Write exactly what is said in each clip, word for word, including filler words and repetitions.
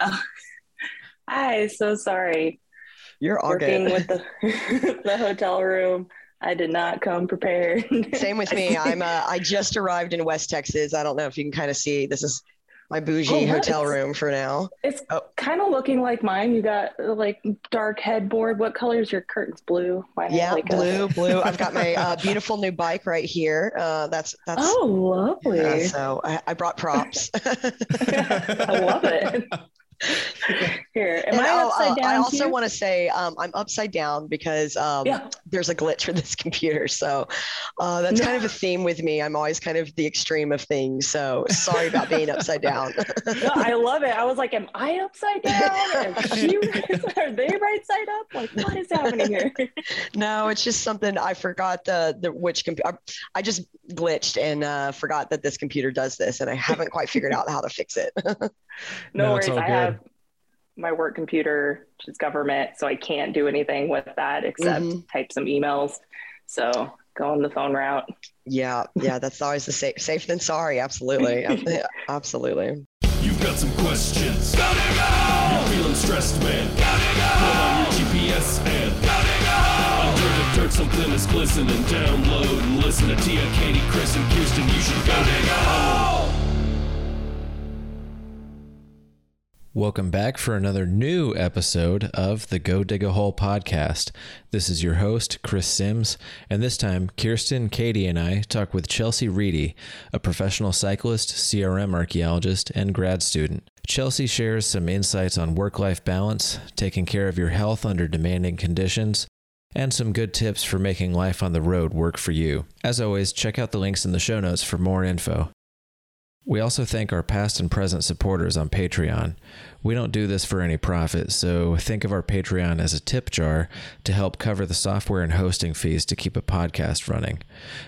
Oh, hi, so sorry. You're all working good. With the, the hotel room. I did not come prepared. Same with me. I'm. Uh, I just arrived in West Texas. I don't know if you can kind of see. This is my bougie oh, hotel room for now. It's oh. kind of looking like mine. You got like dark headboard. What color is your curtains? Blue. Why yeah, like blue, a- blue. I've got my uh, beautiful new bike right here. Uh, that's that's. Oh, lovely. Yeah, so I, I brought props. I love it. Here, am and I upside down? I also here? want to say um, I'm upside down because um, yeah. there's a glitch with this computer, so uh, that's no. kind of a theme with me. I'm always kind of the extreme of things, so sorry about being upside down. No, I love it. I was like, am I upside down? Am she right, are they right side up? Like, what is happening here? No, it's just something I forgot the the which computer. I just glitched and uh, forgot that this computer does this, and I haven't quite figured out how to fix it. no, no worries. I have. My work computer, which is government, so I can't do anything with that except mm-hmm. type some emails. So go on the phone route. Yeah, yeah, that's always the safe, safe than sorry. Absolutely, absolutely. You've got some questions. Go to go! You're feeling stressed, man. Go to go! Put on your G P S and go to go! Under the dirt, something is glistening. Download and listen to Tia, Katie, Chris, and Kirsten. You should go to go! Welcome back for another new episode of the Go Dig a Hole podcast. This is your host, Chris Sims, and this time, Kirsten, Katie, and I talk with Chelsea Reedy, a professional cyclist, C R M archaeologist, and grad student. Chelsea shares some insights on work-life balance, taking care of your health under demanding conditions, and some good tips for making life on the road work for you. As always, check out the links in the show notes for more info. We also thank our past and present supporters on Patreon. We don't do this for any profit, so think of our Patreon as a tip jar to help cover the software and hosting fees to keep a podcast running.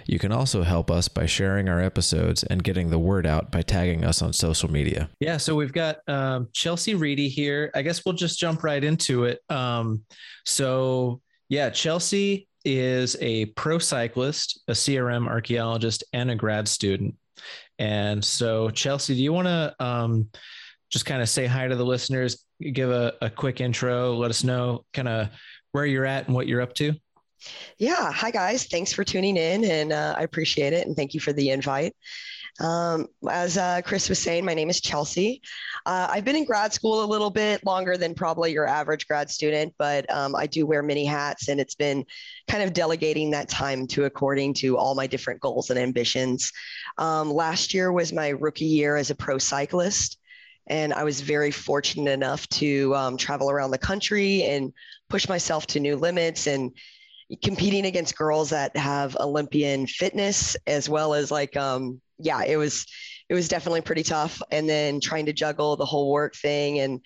You can also help us by sharing our episodes and getting the word out by tagging us on social media. Yeah, so we've got um, Chelsea Reedy here. I guess we'll just jump right into it. Um, so yeah, Chelsea is a pro cyclist, a C R M archaeologist, and a grad student. And so, Chelsea, do you want to um, just kind of say hi to the listeners, give a, a quick intro, let us know kind of where you're at and what you're up to? Yeah. Hi, guys. Thanks for tuning in, and uh, I appreciate it. And thank you for the invite. Um, as uh, Chris was saying, my name is Chelsea. Uh, I've been in grad school a little bit longer than probably your average grad student, but um, I do wear many hats, and it's been kind of delegating that time to according to all my different goals and ambitions. Um, last year was my rookie year as a pro cyclist, and I was very fortunate enough to um, travel around the country and push myself to new limits and competing against girls that have Olympian fitness, as well as like, um, yeah, it was, it was definitely pretty tough. And then trying to juggle the whole work thing and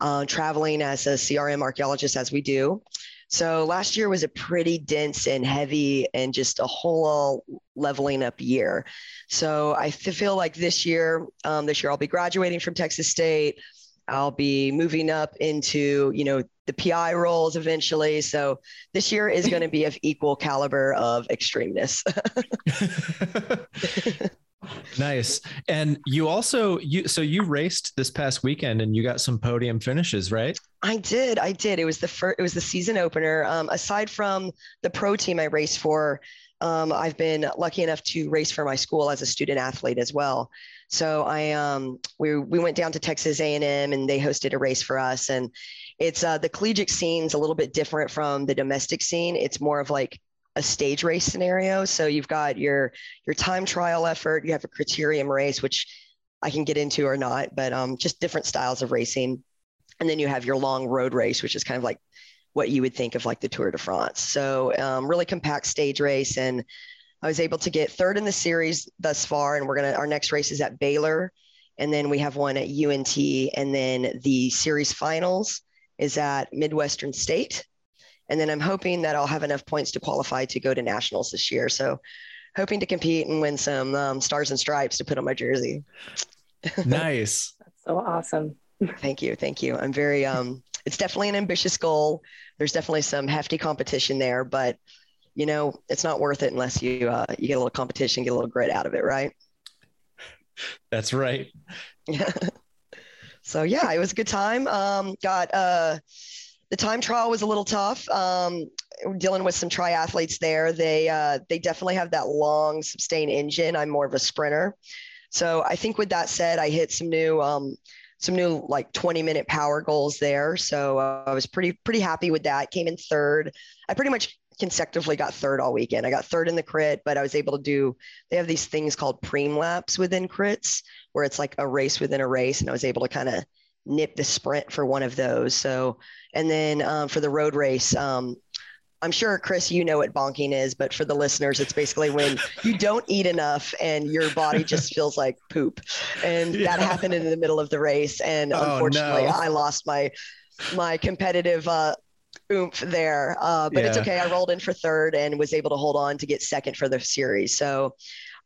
uh, traveling as a C R M archaeologist as we do. So last year was a pretty dense and heavy and just a whole leveling up year. So I feel like this year, um, this year I'll be graduating from Texas State. I'll be moving up into, you know, the P I roles eventually. So this year is going to be of equal caliber of extremeness. Nice. And you also, you, so you raced this past weekend and you got some podium finishes, right? I did. I did. It was the first, it was the season opener. Um, aside from the pro team I raced for, um, I've been lucky enough to race for my school as a student athlete as well. So I, um, we, we went down to Texas A and M and they hosted a race for us. And it's, uh, the collegiate scene's a little bit different from the domestic scene. It's more of like a stage race scenario. So you've got your, your time trial effort, you have a criterium race, which I can get into or not, but, um, just different styles of racing. And then you have your long road race, which is kind of like what you would think of like the Tour de France. So, um, really compact stage race, and I was able to get third in the series thus far, and we're going to, our next race is at Baylor, and then we have one at U N T, and then the series finals is at Midwestern State. And then I'm hoping that I'll have enough points to qualify to go to nationals this year. So hoping to compete and win some um, stars and stripes to put on my jersey. Nice. That's so awesome. Thank you. Thank you. I'm very, um, it's definitely an ambitious goal. There's definitely some hefty competition there, but you know, it's not worth it unless you uh, you get a little competition, get a little grit out of it, right? That's right. So yeah, it was a good time. Um, got uh, the time trial was a little tough. Um, dealing with some triathletes there. They uh, they definitely have that long sustained engine. I'm more of a sprinter. So I think with that said, I hit some new um, some new like twenty minute power goals there. So uh, I was pretty, pretty happy with that. Came in third. I pretty much consecutively got third all weekend. I got third in the crit, but I was able to do, they have these things called preem laps within crits where it's like a race within a race. And I was able to kind of nip the sprint for one of those. So, and then um, for the road race, um, I'm sure, Chris, you know what bonking is, but for the listeners, it's basically when you don't eat enough and your body just feels like poop. And yeah. that happened in the middle of the race. And oh, unfortunately, no. I lost my my competitive uh, oomph there. Uh, but yeah. it's okay. I rolled in for third and was able to hold on to get second for the series. So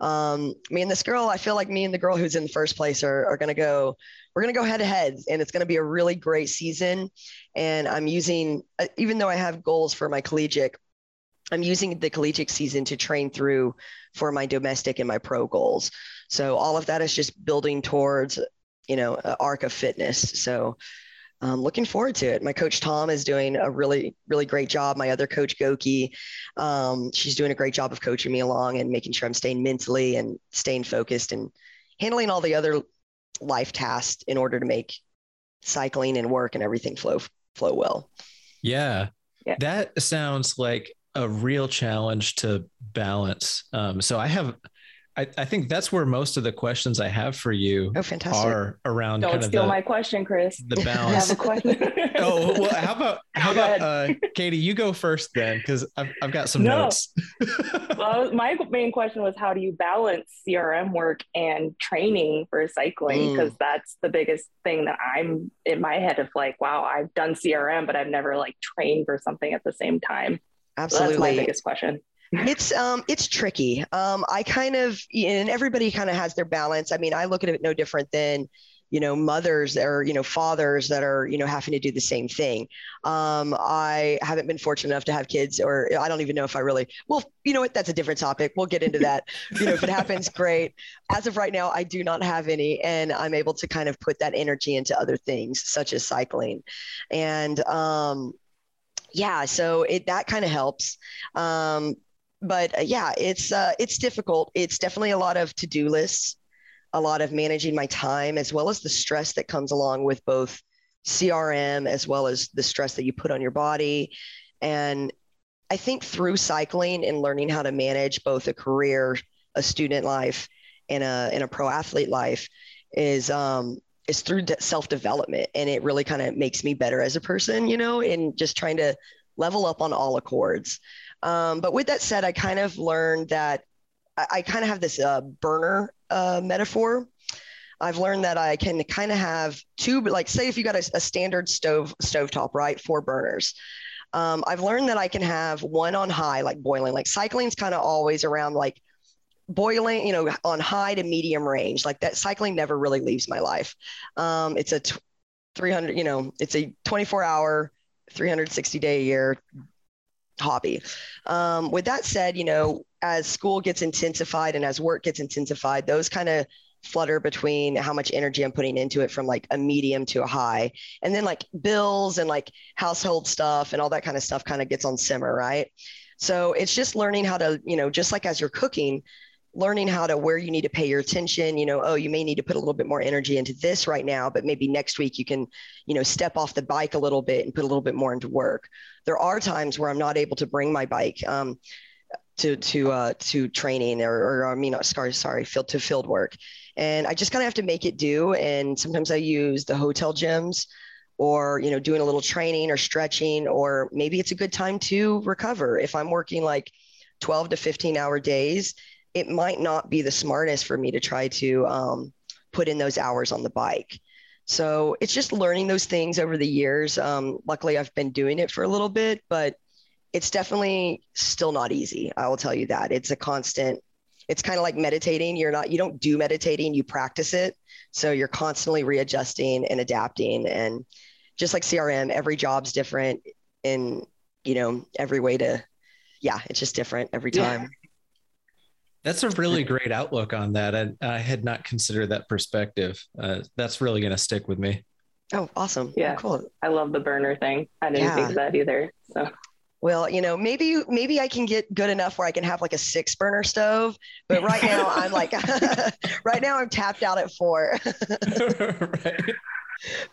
um, me and this girl, I feel like me and the girl who's in first place are, are going to go We're going to go head to head, and it's going to be a really great season. And I'm using, even though I have goals for my collegiate, I'm using the collegiate season to train through for my domestic and my pro goals. So all of that is just building towards, you know, an arc of fitness. So I'm looking forward to it. My coach, Tom, is doing a really, really great job. My other coach, Goki, um, she's doing a great job of coaching me along and making sure I'm staying mentally and staying focused and handling all the other life tasks in order to make cycling and work and everything flow, flow well. Yeah. yeah. That sounds like a real challenge to balance. Um, so I have, I, I think that's where most of the questions I have for you oh, fantastic. are around. Don't kind steal of the, my question, Chris. The balance. I have a question. oh, well, how about, how go about, uh, Katie, you go first then, cause I've, I've got some no. notes. Well, my main question was, how do you balance C R M work and training for cycling? Mm. Cause that's the biggest thing that I'm in my head of like, wow, I've done C R M, but I've never like trained for something at the same time. Absolutely. So that's my biggest question. It's, um, it's tricky. Um, I kind of, and everybody kind of has their balance. I mean, I look at it no different than, you know, mothers or, you know, fathers that are, you know, having to do the same thing. Um, I haven't been fortunate enough to have kids, or I don't even know if I really, well, you know what, that's a different topic. We'll get into that. You know, if it happens, great. As of right now, I do not have any, and I'm able to kind of put that energy into other things such as cycling. And, um, yeah, so it, that kind of helps. Um, but uh, yeah, it's, uh, it's difficult. It's definitely a lot of to-do lists, a lot of managing my time, as well as the stress that comes along with both C R M, as well as the stress that you put on your body. And I think through cycling and learning how to manage both a career, a student life, and a, and a pro athlete life is, um, is through de- self-development. And it really kind of makes me better as a person, you know, in just trying to level up on all accords. Um, but with that said, I kind of learned that I, I kind of have this uh, burner uh, metaphor. I've learned that I can kind of have two, like say if you got a, a standard stove, stovetop, right? Four burners. Um, I've learned that I can have one on high, like boiling, like cycling's kind of always around like boiling, you know, on high to medium range, like that cycling never really leaves my life. Um, it's a t- three hundred, you know, it's a twenty-four hour, three hundred sixty day a year hobby. Um, with that said, you know, as school gets intensified and as work gets intensified, those kind of flutter between how much energy I'm putting into it from like a medium to a high, and then like bills and like household stuff and all that kind of stuff kind of gets on simmer. Right. So it's just learning how to, you know, just like as you're cooking, learning how to where you need to pay your attention, you know, oh, you may need to put a little bit more energy into this right now, but maybe next week you can, you know, step off the bike a little bit and put a little bit more into work. There are times where I'm not able to bring my bike um, to, to, uh, to training or, or I mean, sorry, sorry, field to field work. And I just kind of have to make it do. And sometimes I use the hotel gyms or, you know, doing a little training or stretching, or maybe it's a good time to recover. If I'm working like twelve to fifteen hour days, it might not be the smartest for me to try to um, put in those hours on the bike. So it's just learning those things over the years. Um, luckily, I've been doing it for a little bit, but it's definitely still not easy. I will tell you that. It's a constant, it's kind of like meditating. You're not, you don't do meditating, you practice it. So you're constantly readjusting and adapting. And just like C R M, every job's different in, you know, every way to, yeah, it's just different every time. Yeah. That's a really great outlook on that. I, I had not considered that perspective. Uh, that's really going to stick with me. Oh, awesome. Yeah. Cool. I love the burner thing. I didn't yeah. think of that either. So. Well, you know, maybe, maybe I can get good enough where I can have like a six burner stove, but right now I'm like, right now I'm tapped out at four. Right.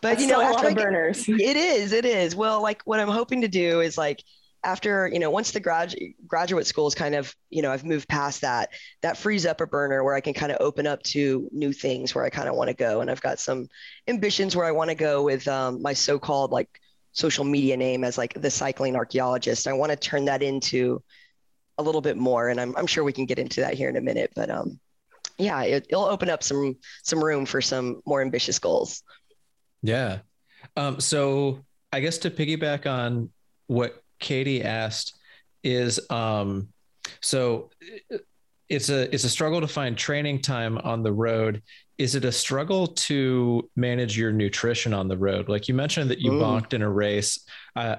But, That's you know, after get, burners. It is, it is. Well, like what I'm hoping to do is like, after, you know, once the grad graduate school is kind of, you know, I've moved past that, that frees up a burner where I can kind of open up to new things where I kind of want to go. And I've got some ambitions where I want to go with um, my so-called like social media name as like the cycling archaeologist. I want to turn that into a little bit more. And I'm, I'm sure we can get into that here in a minute, but um, yeah, it, it'll open up some, some room for some more ambitious goals. Yeah. Um, so I guess to piggyback on what Katie asked is, um, so it's a, it's a struggle to find training time on the road. Is it a struggle to manage your nutrition on the road? Like you mentioned that you Ooh. bonked in a race. Uh,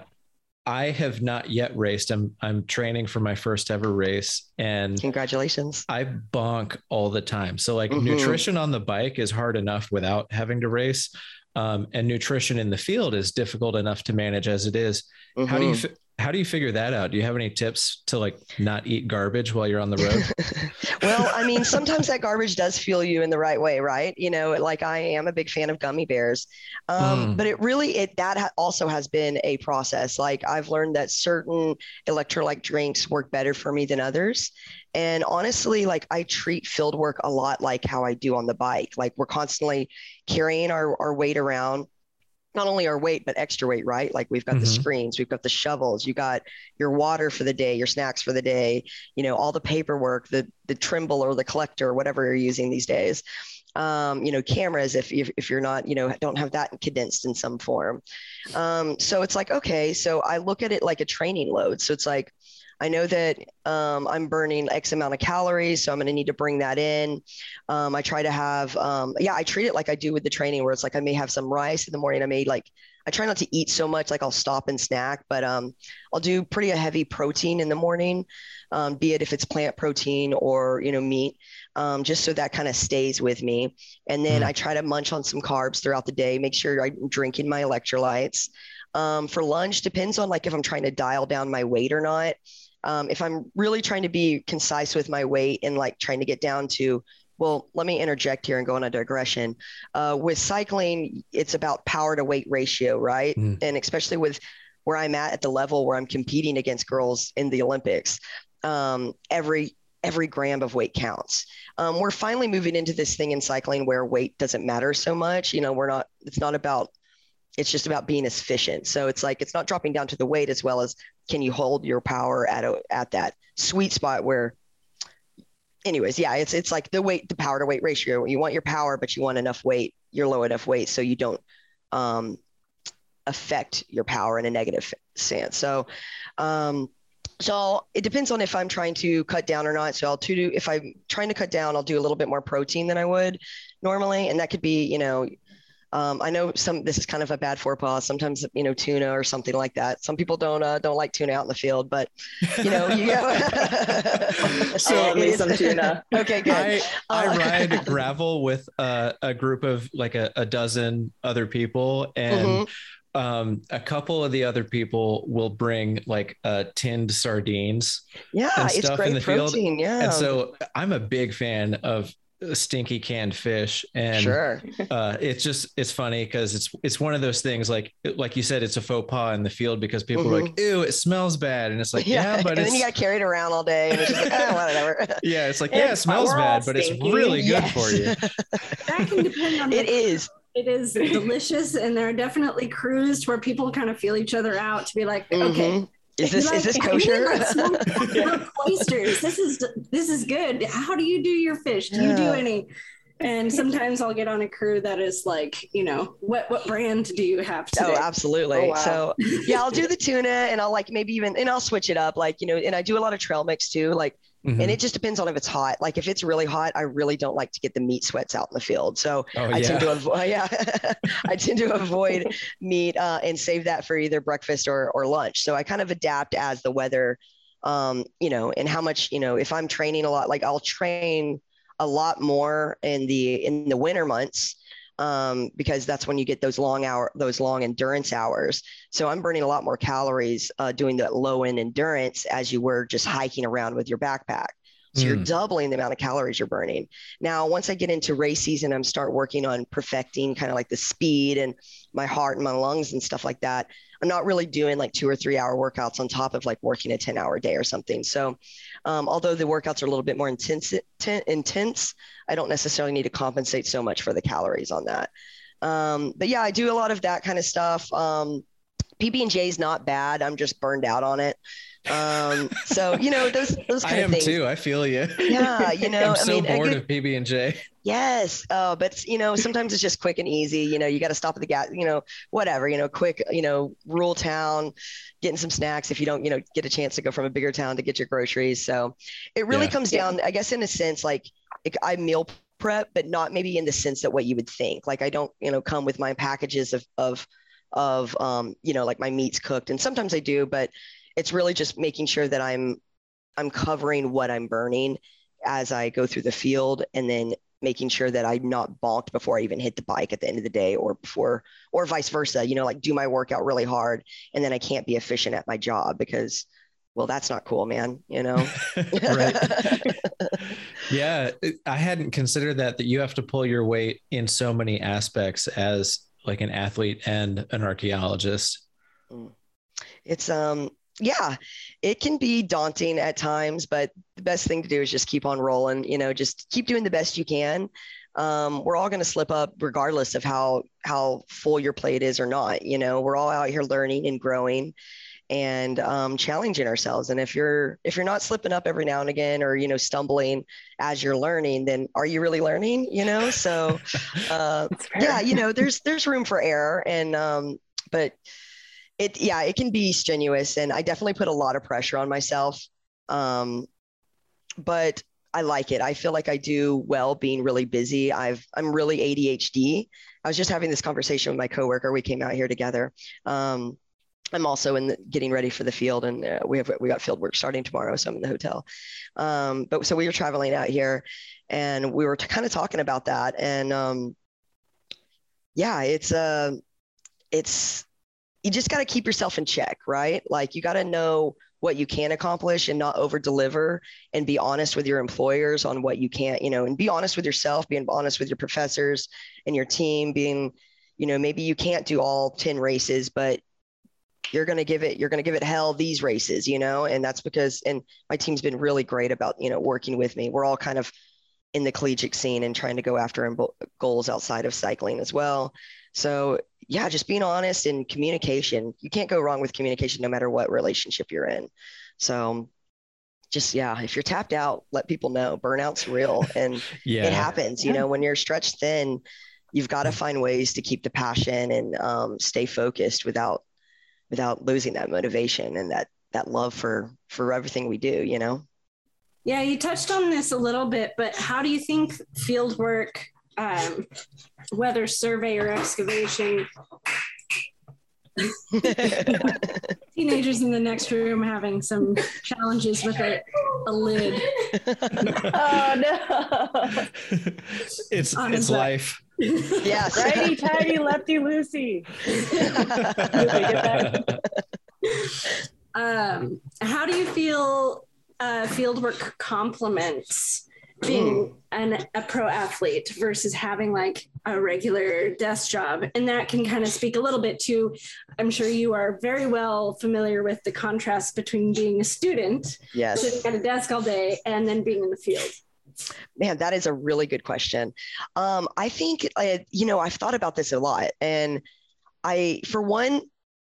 I have not yet raced. I'm, I'm training for my first ever race and congratulations. I bonk all the time. So like mm-hmm. nutrition on the bike is hard enough without having to race. Um, and nutrition in the field is difficult enough to manage as it is. Mm-hmm. How do you, fi- how do you figure that out? Do you have any tips to like not eat garbage while you're on the road? Well, I mean, sometimes that garbage does fuel you in the right way, right? You know, like I am a big fan of gummy bears, um, mm. but it really, it, that ha- also has been a process. Like I've learned that certain electrolyte drinks work better for me than others. And honestly, like I treat field work a lot like how I do on the bike. Like we're constantly carrying our, our weight around. Not only our weight, but extra weight, right? Like we've got mm-hmm. the screens, we've got the shovels, you got your water for the day, your snacks for the day, you know, all the paperwork, the, the Trimble or the collector, or whatever you're using these days. Um, you know, cameras, if, if, if you're not, you know, don't have that condensed in some form. Um, so it's like, okay, so I look at it like a training load. So it's like, I know that um, I'm burning X amount of calories, so I'm going to need to bring that in. Um, I try to have, um, yeah, I treat it like I do with the training where it's like, I may have some rice in the morning. I may like, I try not to eat so much, like I'll stop and snack, but um, I'll do pretty a heavy protein in the morning, um, be it if it's plant protein or, you know, meat, um, just so that kind of stays with me. And then mm-hmm. I try to munch on some carbs throughout the day, make sure I'm drinking my electrolytes. Um, for lunch, depends on like if I'm trying to dial down my weight or not. Um, if I'm really trying to be concise with my weight and like trying to get down to, well, let me interject here and go on a digression. Uh, with cycling, it's about power to weight ratio, right? Mm. And especially with where I'm at at the level where I'm competing against girls in the Olympics, um, every every gram of weight counts. Um, we're finally moving into this thing in cycling where weight doesn't matter so much. You know, we're not. It's not about. It's just about being efficient. So it's like, it's not dropping down to the weight as well as can you hold your power at a, at that sweet spot where anyways, yeah, it's, it's like the weight, the power to weight ratio. You want your power, but you want enough weight, you're low enough weight. So you don't um, affect your power in a negative sense. So, um, so it depends on if I'm trying to cut down or not. So I'll to do, if I'm trying to cut down, I'll do a little bit more protein than I would normally. And that could be, you know, Um, I know some, this is kind of a bad faux pas. Sometimes, you know, tuna or something like that. Some people don't, uh, don't like tuna out in the field, but you know, you go. So I love me some tuna. Okay, good. I, I uh, ride gravel with uh, a group of like a, a dozen other people and mm-hmm. um, a couple of the other people will bring like uh tinned sardines yeah, and stuff it's great in the protein, field. Yeah. And so I'm a big fan of stinky canned fish and sure. uh, it's just, it's funny because it's, it's one of those things like, like you said, it's a faux pas in the field because people mm-hmm. are like, ew, it smells bad. And it's like, yeah, yeah but and it's... then you got carried around all day. And it's just like, oh, whatever. Yeah. It's like, yeah, it smells bad, but it's really good yes. for you. That can depend on it the- is. It is delicious. And there are definitely crews where people kind of feel each other out to be like, mm-hmm. okay, Is this, like, is this kosher? Yeah. Oysters. This is, this is good. How do you do your fish? Do yeah. you do any? And sometimes I'll get on a crew that is like, you know, what, what brand do you have today? Oh, absolutely. Oh, wow. So yeah, I'll do the tuna and I'll like, maybe even, and I'll switch it up. Like, you know, and I do a lot of trail mix too. Like, mm-hmm. and it just depends on if it's hot. Like if it's really hot, I really don't like to get the meat sweats out in the field. So oh, I, yeah. tend to avo- yeah. I tend to avoid meat uh, and save that for either breakfast or, or lunch. So I kind of adapt as the weather, um, you know, and how much, you know, if I'm training a lot, like I'll train a lot more in the, in the winter months um, because that's when you get those long hour, those long endurance hours. So I'm burning a lot more calories uh, doing that low end endurance as you were just hiking around with your backpack. So mm. you're doubling the amount of calories you're burning. Now, once I get into race season, I'm start working on perfecting kind of like the speed and my heart and my lungs and stuff like that. I'm not really doing like two or three hour workouts on top of like working a ten hour day or something. So um, although the workouts are a little bit more intense, t- intense, I don't necessarily need to compensate so much for the calories on that. Um, but yeah, I do a lot of that kind of stuff. Um, P B and J is not bad. I'm just burned out on it. Um, so, you know, those, those kind I of things. I am too. I feel you. Yeah. You know, I'm I so mean, bored good, of P B and J. Yes. Uh, but you know, sometimes it's just quick and easy, you know, you got to stop at the gas, you know, whatever, you know, quick, you know, rural town, getting some snacks. If you don't, you know, get a chance to go from a bigger town to get your groceries. So it really yeah. comes down, I guess, in a sense, like it, I meal prep, but not maybe in the sense that what you would think. Like I don't, you know, come with my packages of, of, of, um, you know, like my meats cooked, and sometimes I do, but it's really just making sure that I'm, I'm covering what I'm burning as I go through the field, and then making sure that I'm not bonked before I even hit the bike at the end of the day, or before, or vice versa, you know, like do my workout really hard and then I can't be efficient at my job because, well, that's not cool, man. You know? Yeah. I hadn't considered that, that you have to pull your weight in so many aspects as like an athlete and an archaeologist. It's, um, yeah, it can be daunting at times, but the best thing to do is just keep on rolling, you know, just keep doing the best you can. Um, we're all going to slip up regardless of how, how full your plate is or not. You know, we're all out here learning and growing and, um, challenging ourselves. And if you're, if you're not slipping up every now and again, or, you know, stumbling as you're learning, then are you really learning, you know? So, uh, yeah, you know, there's, there's room for error, and, um, but It, yeah, it can be strenuous, and I definitely put a lot of pressure on myself. Um, but I like it. I feel like I do well being really busy. I've, I'm really A D H D. I was just having this conversation with my coworker. We came out here together. Um, I'm also in the, getting ready for the field, and uh, we have, we got field work starting tomorrow. So I'm in the hotel. Um, but so we were traveling out here, and we were t- kind of talking about that. And, um, yeah, it's, uh, it's, you just got to keep yourself in check, right? Like you got to know what you can accomplish and not over deliver, and be honest with your employers on what you can't, you know, and be honest with yourself, being honest with your professors and your team, being, you know, maybe you can't do all ten races, but you're going to give it, you're going to give it hell these races, you know, and that's because, and my team's been really great about, you know, working with me. We're all kind of in the collegiate scene and trying to go after goals outside of cycling as well. So yeah, just being honest and communication. You can't go wrong with communication no matter what relationship you're in. So just, yeah, if you're tapped out, let people know. Burnout's real, and yeah. it happens, you yeah. know, when you're stretched thin, you've got to find ways to keep the passion and um, stay focused without, without losing that motivation and that, that love for, for everything we do, you know? Yeah. You touched on this a little bit, but how do you think field work, Um, whether survey or excavation, teenagers in the next room having some challenges with a, a lid. Oh no! It's on it's life. Yes, righty tighty, lefty loosey. um, how do you feel uh, fieldwork complements being an, a pro athlete versus having like a regular desk job? And that can kind of speak a little bit to, I'm sure you are very well familiar with the contrast between being a student, yes, sitting at a desk all day, and then being in the field. Man, that is a really good question. Um, I think, I, you know, I've thought about this a lot, and I, for one,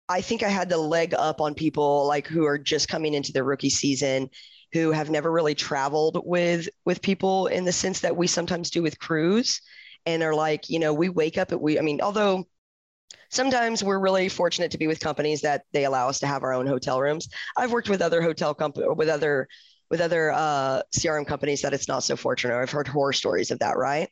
I think I had the leg up on people like who are just coming into their rookie season, who have never really traveled with, with people in the sense that we sometimes do with crews, and are like, you know, we wake up at we, I mean, although sometimes we're really fortunate to be with companies that they allow us to have our own hotel rooms. I've worked with other hotel company or with other, with other uh, C R M companies that it's not so fortunate. I've heard horror stories of that. Right.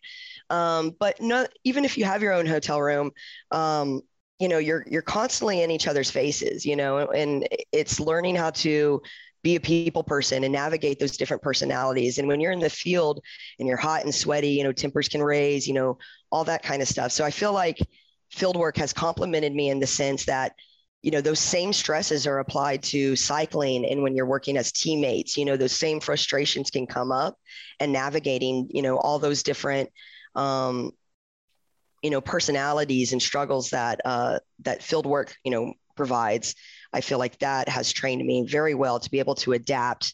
Um, but no, even if you have your own hotel room, um, you know, you're, you're constantly in each other's faces, you know, and it's learning how to be a people person and navigate those different personalities. And when you're in the field and you're hot and sweaty, you know, tempers can raise, you know, all that kind of stuff. So I feel like field work has complemented me in the sense that, you know, those same stresses are applied to cycling. And when you're working as teammates, you know, those same frustrations can come up, and navigating, you know, all those different, um, you know, personalities and struggles that, uh, that field work, you know, provides. I feel like that has trained me very well to be able to adapt,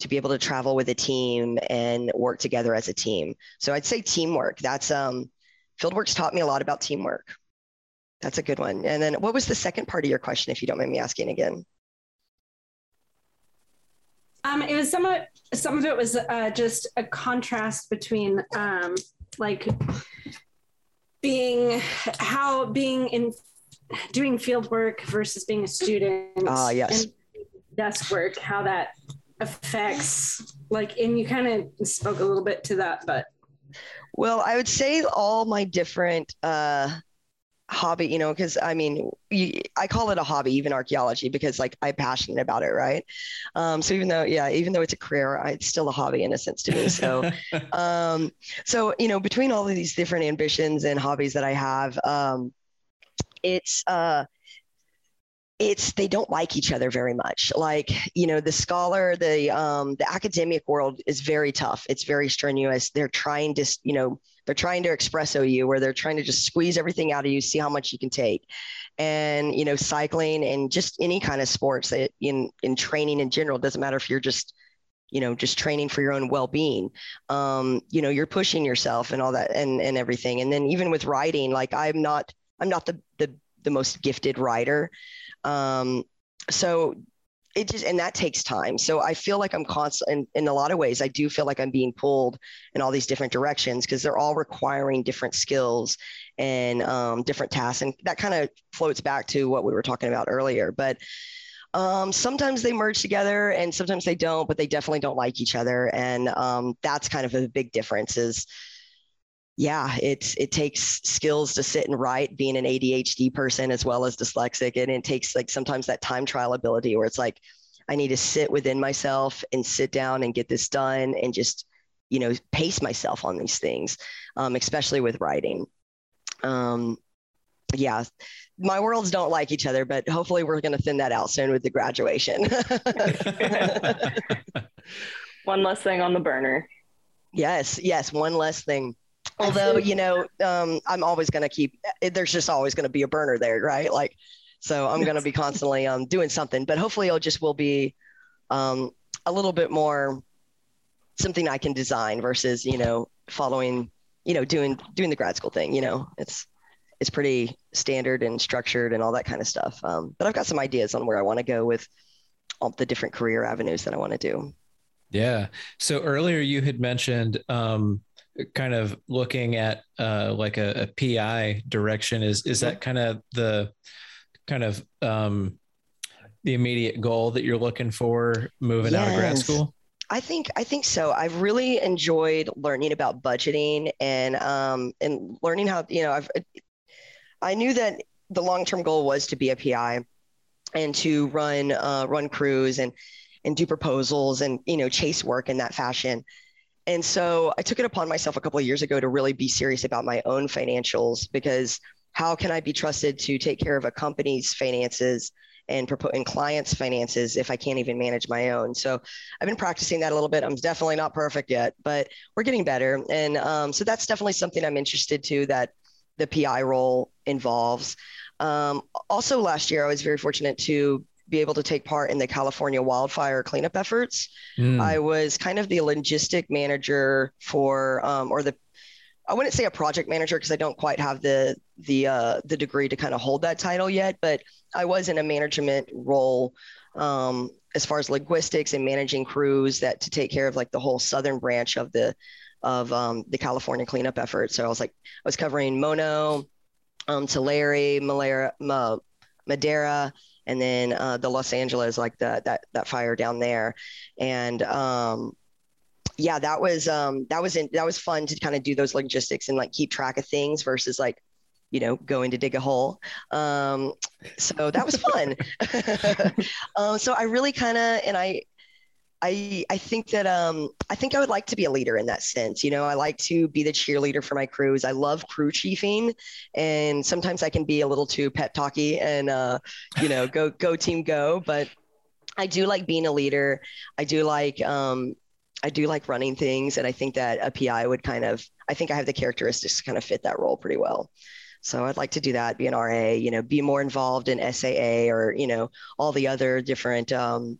to be able to travel with a team and work together as a team. So I'd say teamwork. That's, um, fieldwork's taught me a lot about teamwork. That's a good one. And then what was the second part of your question, if you don't mind me asking again? Um, it was some of, some of it was uh, just a contrast between um, like being, how being in, doing field work versus being a student. Ah, uh, yes. And desk work, how that affects, like, and you kind of spoke a little bit to that, but. Well, I would say all my different, uh, hobby, you know, because I mean, you, I call it a hobby, even archaeology, because like I'm passionate about it, right? Um, so even though, yeah, even though it's a career, I, it's still a hobby in a sense to me. So, um, so you know, between all of these different ambitions and hobbies that I have, um, it's uh, it's they don't like each other very much. Like, you know, the scholar, the um, the academic world is very tough. It's very strenuous. They're trying to, you know. They're trying to espresso you, where they're trying to just squeeze everything out of you, see how much you can take. And, you know, cycling and just any kind of sports that in, in training in general, doesn't matter if you're just, you know, just training for your own well-being. Um, you know, you're pushing yourself and all that and, and everything. And then even with riding, like I'm not, I'm not the, the, the most gifted rider. Um, so it just, and that takes time. So I feel like I'm constant in, in a lot of ways. I do feel like I'm being pulled in all these different directions because they're all requiring different skills and um, different tasks. And that kind of floats back to what we were talking about earlier, but um, sometimes they merge together and sometimes they don't, but they definitely don't like each other. And um, that's kind of a big difference is, yeah, it's, it takes skills to sit and write, being an A D H D person as well as dyslexic. And it takes like sometimes that time trial ability where it's like, I need to sit within myself and sit down and get this done and just, you know, pace myself on these things, um, especially with writing. Um, yeah, my worlds don't like each other, but hopefully we're going to thin that out soon with the graduation. One less thing on the burner. Yes, yes, one less thing. Although, you know, um, I'm always going to keep, there's just always going to be a burner there, right? Like, so I'm going to be constantly um, doing something, but hopefully it'll just will be um, a little bit more something I can design versus, you know, following, you know, doing, doing the grad school thing, you know, it's, it's pretty standard and structured and all that kind of stuff. Um, but I've got some ideas on where I want to go with all the different career avenues that I want to do. Yeah. So earlier you had mentioned, um, kind of looking at uh, like a, a P I direction is, is that kind of the kind of um, the immediate goal that you're looking for moving yes. out of grad school? I think, I think so. I've really enjoyed learning about budgeting and, um, and learning how, you know, I've, I knew that the long-term goal was to be a P I and to run, uh, run crews and, and do proposals and, you know, chase work in that fashion. And so I took it upon myself a couple of years ago to really be serious about my own financials, because how can I be trusted to take care of a company's finances and, and clients' finances if I can't even manage my own? So I've been practicing that a little bit. I'm definitely not perfect yet, but we're getting better. And um, so that's definitely something I'm interested to that the P I role involves. Um, also last year, I was very fortunate to be able to take part in the California wildfire cleanup efforts. Mm. I was kind of the logistic manager for, um, or the, I wouldn't say a project manager because I don't quite have the, the, uh, the degree to kind of hold that title yet, but I was in a management role um, as far as logistics and managing crews that to take care of like the whole southern branch of the, of um, the California cleanup effort. So I was like, I was covering Mono, um, Tulare, Malera, Ma, Madera, and then uh, the Los Angeles, like the, that that fire down there, and um, yeah, that was um, that was in, that was fun to kind of do those logistics and like keep track of things versus like, you know, going to dig a hole. Um, so that was fun. um, so I really kind of and I I, I think that, um, I think I would like to be a leader in that sense. You know, I like to be the cheerleader for my crews. I love crew chiefing, and sometimes I can be a little too pep talky and, uh, you know, go, go team go, but I do like being a leader. I do like, um, I do like running things. And I think that a P I would kind of, I think I have the characteristics to kind of fit that role pretty well. So I'd like to do that, be an R A, you know, be more involved in S A A or, you know, all the other different, um,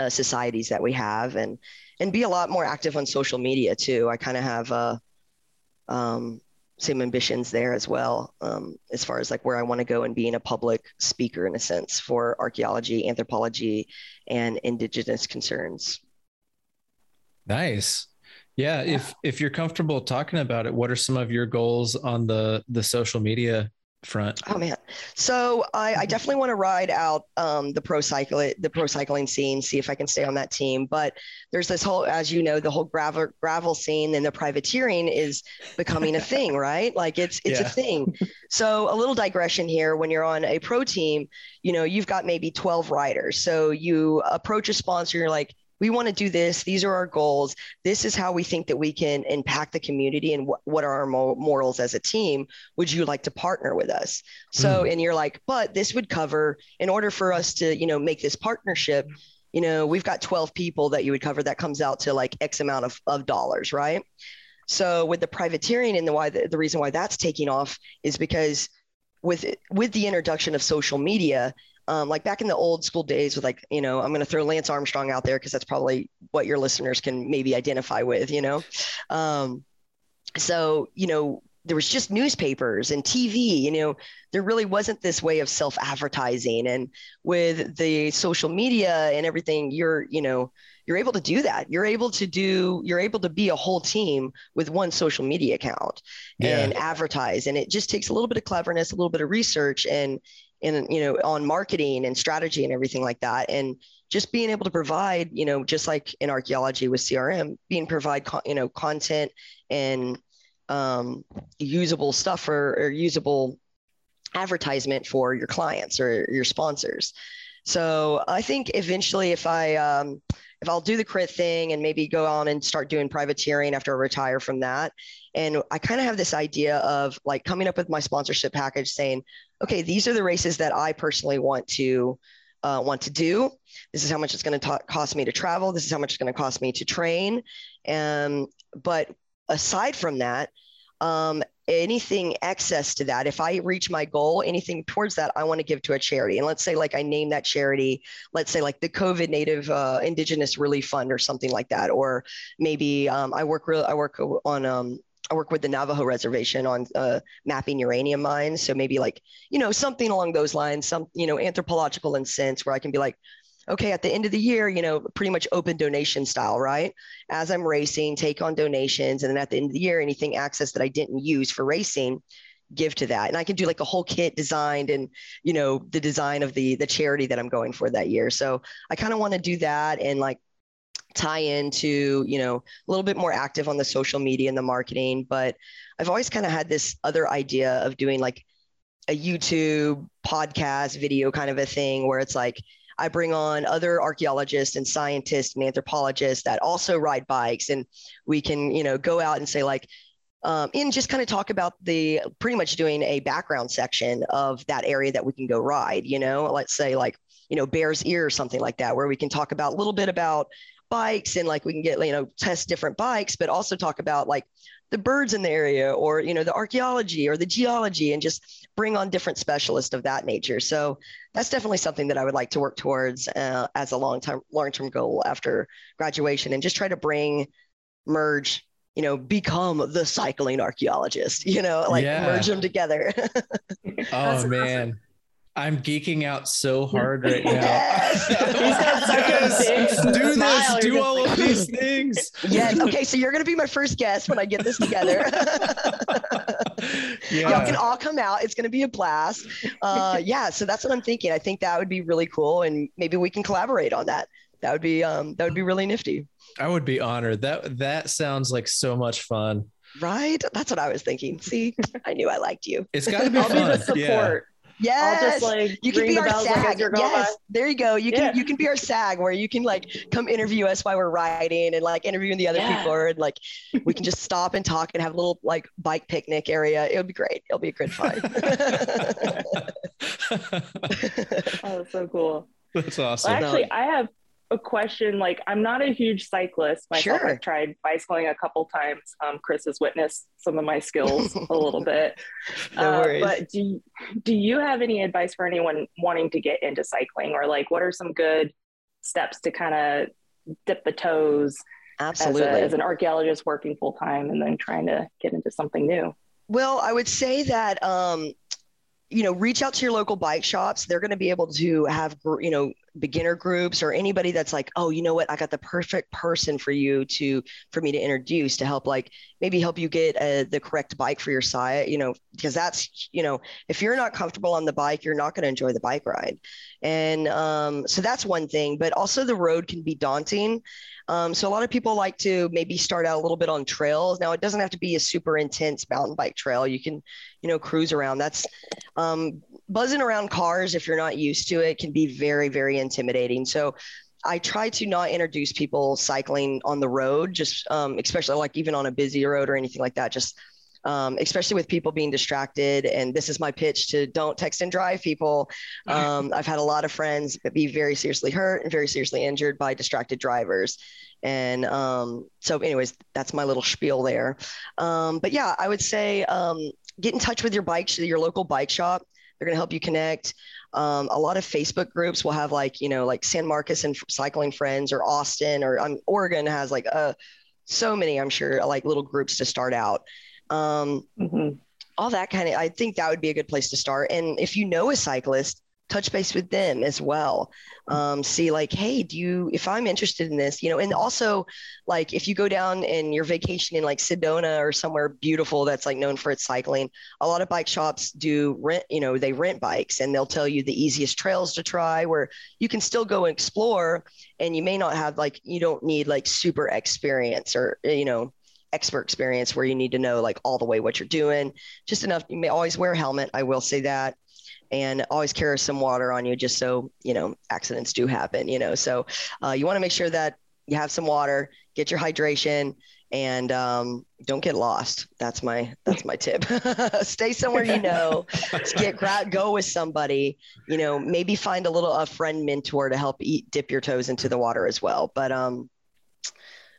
Uh, societies that we have, and and be a lot more active on social media too. I kind of have uh, um, same ambitions there as well, um, as far as like where I want to go and being a public speaker in a sense for archaeology, anthropology, and indigenous concerns. Nice. Yeah, yeah. If if you're comfortable talking about it, what are some of your goals on the the social media front? Oh man. So I, I definitely want to ride out um, the pro cycle, the pro cycling scene, see if I can stay on that team. But there's this whole, as you know, the whole gravel gravel scene and the privateering is becoming a thing, right? Like it's, it's yeah. a thing. So a little digression here. When you're on a pro team, you know, you've got maybe twelve riders. So you approach a sponsor, you're like, we want to do this. These are our goals. This is how we think that we can impact the community, and wh- what are our mo- morals as a team? Would you like to partner with us? So, mm. and you're like, but this would cover, in order for us to, you know, make this partnership, you know, we've got twelve people that you would cover. That comes out to like X amount of, of dollars, right? So with the privateering, and the why the, the reason why that's taking off is because with with the introduction of social media, Um, like back in the old school days with like, you know, I'm going to throw Lance Armstrong out there because that's probably what your listeners can maybe identify with, you know? Um, so, you know, there was just newspapers and T V, you know, there really wasn't this way of self-advertising. And with the social media and everything, you're, you know, you're able to do that. You're able to do, you're able to be a whole team with one social media account yeah. and advertise. And it just takes a little bit of cleverness, a little bit of research, and and, you know, on marketing and strategy and everything like that. And just being able to provide, you know, just like in archaeology with C R M, being provide, co- you know, content and um, usable stuff or, or usable advertisement for your clients or your sponsors. So I think eventually if I, um, if I'll do the crit thing and maybe go on and start doing privateering after I retire from that. And I kind of have this idea of like coming up with my sponsorship package saying, okay, these are the races that I personally want to, uh, want to do. This is how much it's going to cost me to travel. This is how much it's going to cost me to train. Um, but aside from that, um, anything excess to that, if I reach my goal, anything towards that, I want to give to a charity. And let's say like I name that charity, let's say like the COVID Native uh, Indigenous Relief Fund or something like that. Or maybe um, I work real, I work on, um, I work with the Navajo Reservation on uh, mapping uranium mines. So maybe like, you know, something along those lines, some, you know, anthropological in sense where I can be like, okay, at the end of the year, you know, pretty much open donation style, right? As I'm racing, take on donations. And then at the end of the year, anything access that I didn't use for racing, give to that. And I can do like a whole kit designed and, you know, the design of the, the charity that I'm going for that year. So I kind of want to do that and like tie into, you know, a little bit more active on the social media and the marketing. But I've always kind of had this other idea of doing like a YouTube podcast video kind of a thing where it's like, I bring on other archaeologists and scientists and anthropologists that also ride bikes. And we can, you know, go out and say like, um, and just kind of talk about the pretty much doing a background section of that area that we can go ride, you know, let's say like, you know, Bear's Ear or something like that, where we can talk about a little bit about bikes and like, we can get, you know, test different bikes, but also talk about like the birds in the area or, you know, the archaeology or the geology, and just bring on different specialists of that nature. So that's definitely something that I would like to work towards uh, as a long time, long-term goal after graduation, and just try to bring, merge, you know, become the cycling archaeologist, you know, like yeah. merge them together. Oh man. Awesome. I'm geeking out so hard right now. Yes. Yes. Do this, smile. Do all of these things. Yes. Okay. So you're going to be my first guest when I get this together. Yeah. Y'all can all come out. It's going to be a blast. Uh, yeah. So that's what I'm thinking. I think that would be really cool. And maybe we can collaborate on that. That would be, um, that would be really nifty. I would be honored. That, that sounds like so much fun. Right. That's what I was thinking. See, I knew I liked you. It's got to be fun. I'll be the support. Yeah. Yes. I'll just like you can be our SAG. Like yes. There you go. You yeah. can you can be our SAG where you can like come interview us while we're riding and like interviewing the other yeah. people, or like we can just stop and talk and have a little like bike picnic area. It'll be great. It'll be a good time. Oh, that's so cool. That's awesome. Well, actually, I have a question. Like, I'm not a huge cyclist myself. Sure. I've tried bicycling a couple times. Um, Chris has witnessed some of my skills a little bit. No worries. Uh, but do, do you have any advice for anyone wanting to get into cycling, or like, what are some good steps to kind of dip the toes Absolutely. as, a, as an archaeologist working full time and then trying to get into something new? Well, I would say that, um, you know, reach out to your local bike shops. They're going to be able to have, you know, beginner groups, or anybody that's like, oh, you know what, I got the perfect person for you to, for me to introduce to help, like maybe help you get uh, the correct bike for your size, you know, because that's, you know, if you're not comfortable on the bike, you're not going to enjoy the bike ride. And um, so that's one thing, but also the road can be daunting. Um, so a lot of people like to maybe start out a little bit on trails. Now, it doesn't have to be a super intense mountain bike trail. You can, you know, cruise around. That's um, buzzing around cars, if you're not used to it, can be very, very intimidating. So I try to not introduce people cycling on the road, just um, especially like even on a busy road or anything like that, just Um, especially with people being distracted. And this is my pitch to don't text and drive, people. Um, I've had a lot of friends that be very seriously hurt and very seriously injured by distracted drivers. And um, so anyways, that's my little spiel there. Um, but yeah, I would say um, get in touch with your bike, your local bike shop. They're going to help you connect. Um, a lot of Facebook groups will have like, you know, like San Marcos and Cycling Friends, or Austin, or um, Oregon has like uh, so many, I'm sure, like little groups to start out. Um, mm-hmm. all that kind of, I think that would be a good place to start. And if you know a cyclist, touch base with them as well. Um, see like, hey, do you, if I'm interested in this, you know, and also like, if you go down and you're vacationing in like Sedona or somewhere beautiful that's like known for its cycling, a lot of bike shops do rent, you know, they rent bikes, and they'll tell you the easiest trails to try where you can still go and explore, and you may not have like, you don't need like super experience or, you know, expert experience where you need to know like all the way what you're doing, just enough. You may always wear a helmet. I will say that, and always carry some water on you, just so, you know, accidents do happen, you know, so uh, you want to make sure that you have some water, get your hydration, and um, don't get lost. That's my, that's my tip. Stay somewhere, you know, get, go with somebody, you know, maybe find a little, a friend mentor to help eat, dip your toes into the water as well. But um,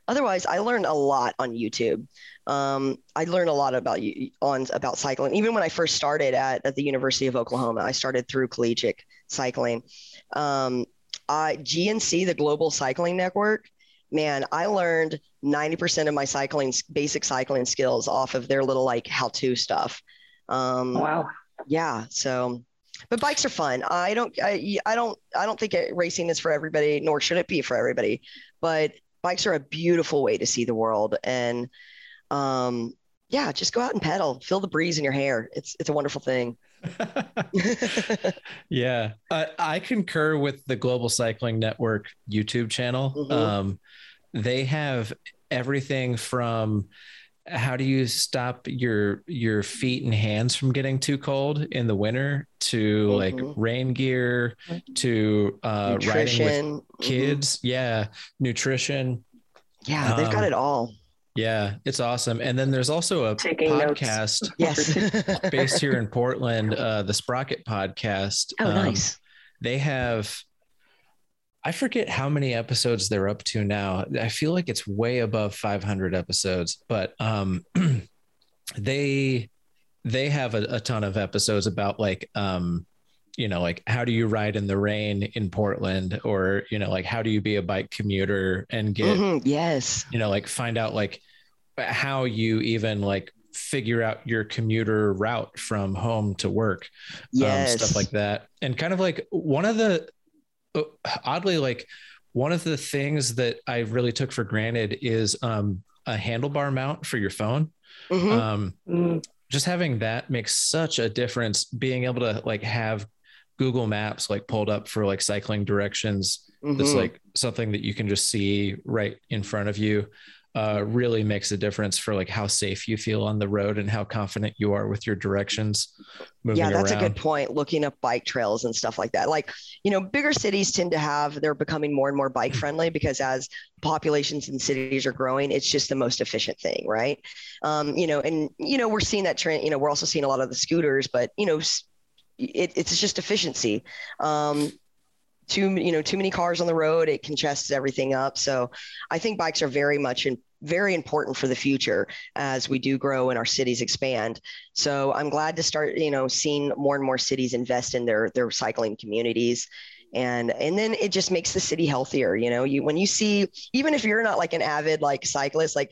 otherwise, I learned a lot on YouTube. Um, I learned a lot about on about cycling. Even when I first started at, at the University of Oklahoma, I started through collegiate cycling. Um, I, G N C, the Global Cycling Network, man, I learned ninety percent of my cycling, basic cycling skills off of their little like how-to stuff. Um, wow. Yeah, so... But bikes are fun. I don't, I, I don't, I don't think racing is for everybody, nor should it be for everybody. But... bikes are a beautiful way to see the world. And um, yeah, just go out and pedal, feel the breeze in your hair. It's, it's a wonderful thing. Yeah. I, I concur with the Global Cycling Network YouTube channel. Mm-hmm. Um, they have everything from how do you stop your, your feet and hands from getting too cold in the winter, to mm-hmm. like rain gear, to uh, nutrition. Riding with kids. Mm-hmm. Yeah. Nutrition. Yeah. They've um, got it all. Yeah. It's awesome. And then there's also a Taking podcast yes. based here in Portland, uh, the Sprocket podcast. Oh, um, nice. They have, I forget how many episodes they're up to now. I feel like it's way above five hundred episodes, but um, they they have a, a ton of episodes about like, um, you know, like how do you ride in the rain in Portland, or, you know, like how do you be a bike commuter and get, mm-hmm, yes, you know, like find out like how you even like figure out your commuter route from home to work, yes. um, stuff like that. And kind of like one of the, oddly, like one of the things that I really took for granted is um, a handlebar mount for your phone. Mm-hmm. Um, mm-hmm. Just having that makes such a difference. Being able to like have Google Maps like pulled up for like cycling directions. Mm-hmm. That's like something that you can just see right in front of you. uh, really makes a difference for like how safe you feel on the road and how confident you are with your directions moving around. Yeah, that's a good point. Looking up bike trails and stuff like that. Like, you know, bigger cities tend to have, they're becoming more and more bike friendly because as populations in cities are growing, it's just the most efficient thing. Right. Um, you know, and, you know, we're seeing that trend, you know, we're also seeing a lot of the scooters, but, you know, it, it's just efficiency. Um, too, you know, too many cars on the road, it congests everything up. So I think bikes are very much and very important for the future as we do grow and our cities expand. So I'm glad to start, you know, seeing more and more cities invest in their, their cycling communities. And, and then it just makes the city healthier. You know, you, when you see, even if you're not like an avid, like cyclist, like,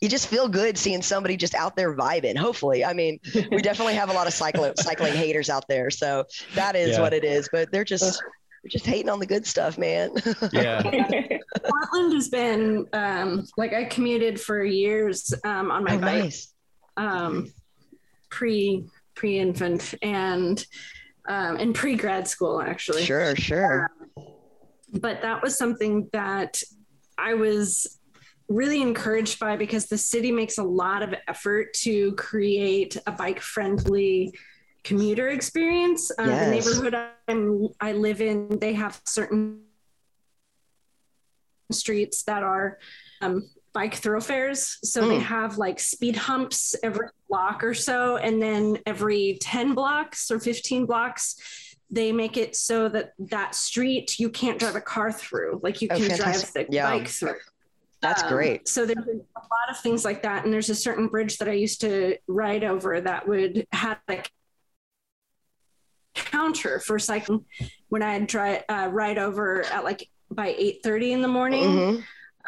you just feel good seeing somebody just out there vibing. Hopefully. I mean, we definitely have a lot of cycling, cycling haters out there. So that is yeah. what it is, but they're just, they're just hating on the good stuff, man. Yeah. Portland has been, um, like I commuted for years, um, on my oh, bike, nice. um, pre, pre infant and, um, and pre grad school actually. Sure. Sure. Um, but that was something that I was really encouraged by because the city makes a lot of effort to create a bike friendly commuter experience. Um, yes. The neighborhood I'm, I live in, they have certain streets that are um, bike thoroughfares. So mm. they have like speed humps every block or so. And then every ten blocks or fifteen blocks, they make it so that that street, you can't drive a car through, like you oh, can fantastic. drive the yeah. bike through. That's great. Um, so there's a lot of things like that. And there's a certain bridge that I used to ride over that would have like counter for cycling when I'd try, uh, ride over at like by eight thirty in the morning.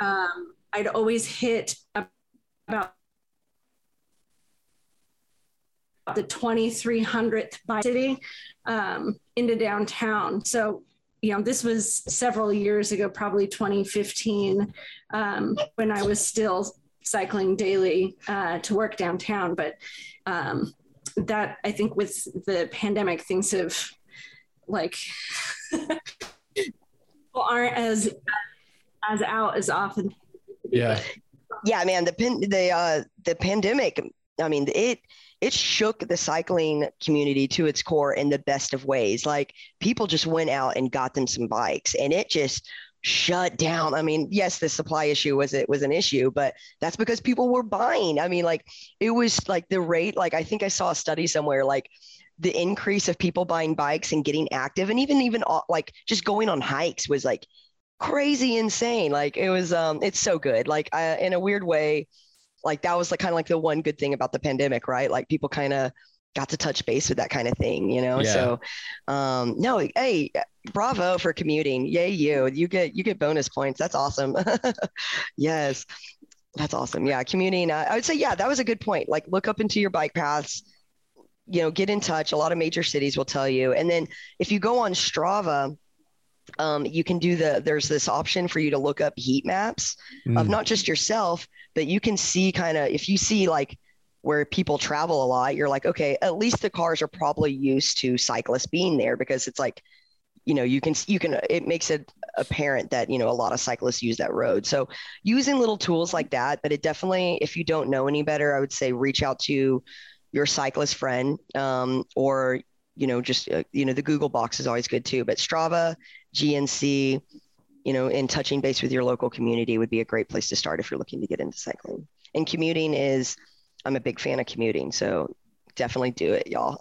Mm-hmm. Um, I'd always hit about the twenty-three hundredth by city um, into downtown. So you know, this was several years ago, probably twenty fifteen, um, when I was still cycling daily uh, to work downtown. But um, that, I think with the pandemic, things have like, people aren't as, as out as often. Yeah. Yeah, man, the, pan- the, uh, the pandemic, I mean, it, it shook the cycling community to its core in the best of ways. Like people just went out and got them some bikes and it just shut down. I mean, yes, the supply issue was, it was an issue, but that's because people were buying. I mean, like it was like the rate, like, I think I saw a study somewhere, like the increase of people buying bikes and getting active and even, even like just going on hikes was like crazy insane. Like it was, um, it's so good. Like I, in a weird way, like that was like kind of like the one good thing about the pandemic, right? Like people kind of got to touch base with that kind of thing, you know? Yeah. So, um, no, hey, bravo for commuting. Yay. You, you get, you get bonus points. That's awesome. Yes. That's awesome. Yeah. Commuting. Uh, I would say, yeah, that was a good point. Like look up into your bike paths, you know, get in touch. A lot of major cities will tell you. And then if you go on Strava, um, you can do the, there's this option for you to look up heat maps mm. of not just yourself, but you can see kind of, if you see like where people travel a lot, you're like, okay, at least the cars are probably used to cyclists being there because it's like, you know, you can, you can, it makes it apparent that, you know, a lot of cyclists use that road. So using little tools like that, but it definitely, if you don't know any better, I would say reach out to your cyclist friend, um, or, you know, just, uh, you know, the Google box is always good too, but Strava, G N C, you know, and touching base with your local community would be a great place to start if you're looking to get into cycling. And commuting is, I'm a big fan of commuting, so definitely do it, y'all.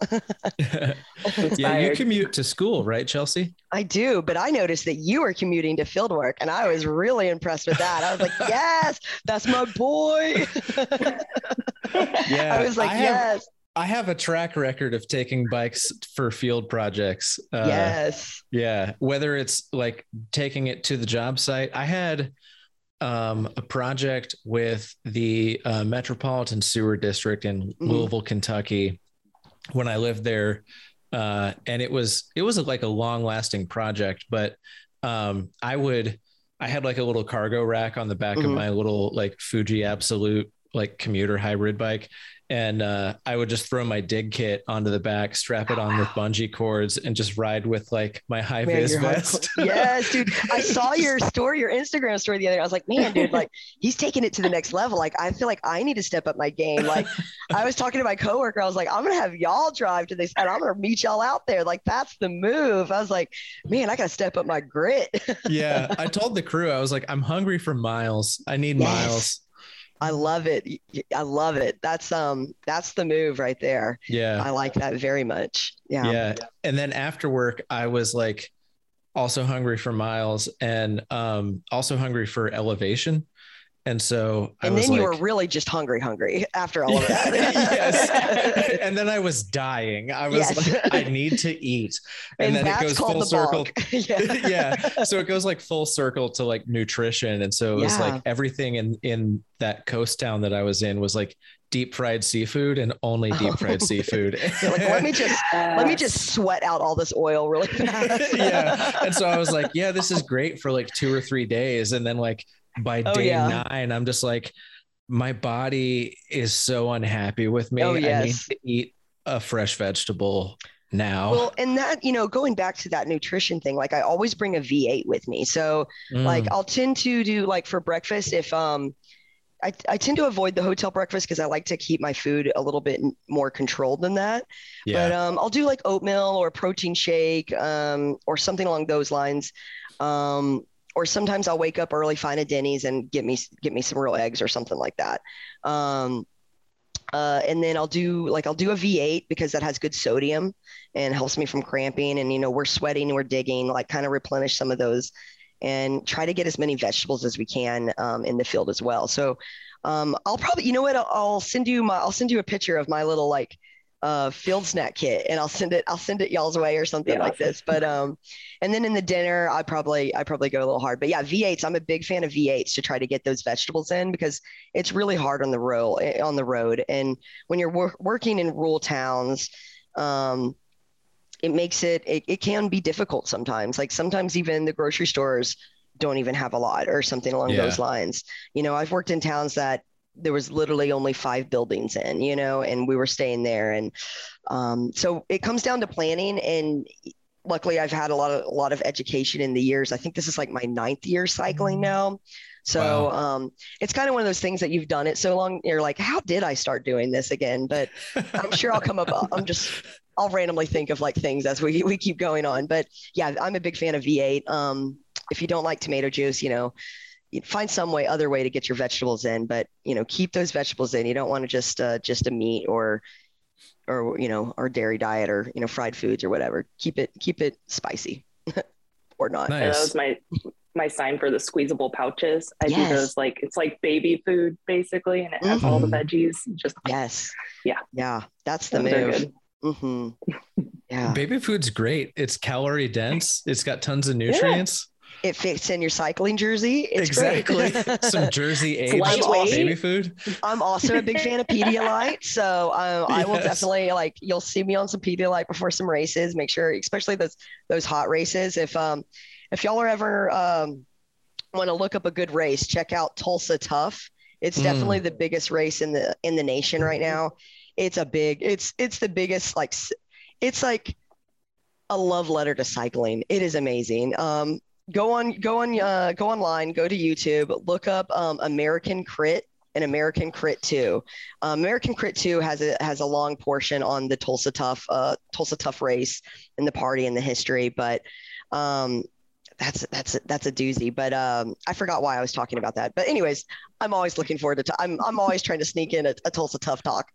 Yeah, you commute to school, right, Chelsea? I do, but I noticed that you were commuting to field work, and I was really impressed with that. I was like, yes, that's my boy. Yeah, I was like, I yes. Have- I have a track record of taking bikes for field projects. Uh, yes. Yeah. Whether it's like taking it to the job site. I had um, a project with the uh, Metropolitan Sewer District in mm-hmm. Louisville, Kentucky, when I lived there. Uh, and it was, it was like a long lasting project, but um, I would, I had like a little cargo rack on the back mm-hmm. of my little like Fuji Absolute, like commuter hybrid bike. And uh, I would just throw my dig kit onto the back, strap it on oh, wow. with bungee cords, and just ride with like my high vis vest. Yes, dude. I saw your story, your Instagram story the other day. I was like, man, dude, like he's taking it to the next level. Like, I feel like I need to step up my game. Like, I was talking to my coworker. I was like, I'm going to have y'all drive to this and I'm going to meet y'all out there. Like, that's the move. I was like, man, I got to step up my grit. Yeah. I told the crew, I was like, I'm hungry for miles. I need yes. miles. I love it. I love it. That's, um, that's the move right there. Yeah. I like that very much. Yeah. Yeah. And then after work, I was like also hungry for miles and, um, also hungry for elevation. And so I and was then you like, were really just hungry, hungry after all of that. Yes. And then I was dying. I was yes. like, I need to eat. And, and then it goes full circle. yeah. yeah. So it goes like full circle to like nutrition. And so it yeah. was like everything in, in that coast town that I was in was like deep fried seafood and only deep fried oh. seafood. You're like, let me just, uh, let me just sweat out all this oil really fast. yeah. And so I was like, yeah, this is great for like two or three days. And then like, by day oh, yeah. nine, I'm just like, my body is so unhappy with me. Oh, yes. I need to eat a fresh vegetable now. Well, and that, you know, going back to that nutrition thing, like I always bring a V eight with me. So mm. like I'll tend to do like for breakfast, if, um, I, I tend to avoid the hotel breakfast cause I like to keep my food a little bit more controlled than that, yeah. but, um, I'll do like oatmeal or a protein shake, um, or something along those lines. Um, Or sometimes I'll wake up early, find a Denny's and get me, get me some real eggs or something like that. Um, uh, and then I'll do like, I'll do a V eight because that has good sodium and helps me from cramping. And, you know, we're sweating, we're digging, like kind of replenish some of those and try to get as many vegetables as we can um, in the field as well. So um, I'll probably, you know what, I'll, I'll send you my, I'll send you a picture of my little like uh, field snack kit and I'll send it, I'll send it y'all's way or something yeah. like this. But, um, and then in the dinner, I probably, I probably go a little hard, but yeah, V eights, I'm a big fan of V eights to try to get those vegetables in because it's really hard on the road, on the road. And when you're wor- working in rural towns, um, it makes it, it, it can be difficult sometimes. Like sometimes even the grocery stores don't even have a lot or something along yeah. those lines. You know, I've worked in towns that there was literally only five buildings in, you know, and we were staying there. And um, so it comes down to planning. And luckily I've had a lot of, a lot of education in the years. I think this is like my ninth year cycling now. So wow. um, it's kind of one of those things that you've done it so long. You're like, how did I start doing this again? But I'm sure I'll come up. I'm just, I'll randomly think of like things as we, we keep going on. But yeah, I'm a big fan of V eight. Um, if you don't like tomato juice, you know, you find some way, other way to get your vegetables in, but you know, keep those vegetables in. You don't want to just, uh, just a meat or, or, you know, or dairy diet or, you know, fried foods or whatever. Keep it, keep it spicy or not. Nice. That was my, my sign for the squeezable pouches. I yes. do those like, it's like baby food basically. And it has mm-hmm. all the veggies. Just yes. Yeah. Yeah. That's the move. Mm-hmm. Yeah. Baby food's great. It's calorie dense. It's got tons of nutrients. Yeah. It fits in your cycling jersey. It's exactly. Great. Some jersey aged baby food. I'm also a big fan of Pedialyte. So um, yes. I will definitely like, you'll see me on some Pedialyte before some races, make sure, especially those, those hot races. If, um, if y'all are ever um, want to look up a good race, check out Tulsa Tough. It's definitely mm. the biggest race in the, in the nation right now. It's a big, it's, it's the biggest, like, it's like a love letter to cycling. It is amazing. Um, Go on, go on, uh, go online, go to YouTube, look up um, American Crit and American Crit two. Uh, American Crit two has a has a long portion on the Tulsa Tough, uh, Tulsa Tough race and the party and the history, but um, that's that's that's a doozy. But um, I forgot why I was talking about that. But anyways, I'm always looking forward to. T- I'm I'm always trying to sneak in a, a Tulsa Tough talk.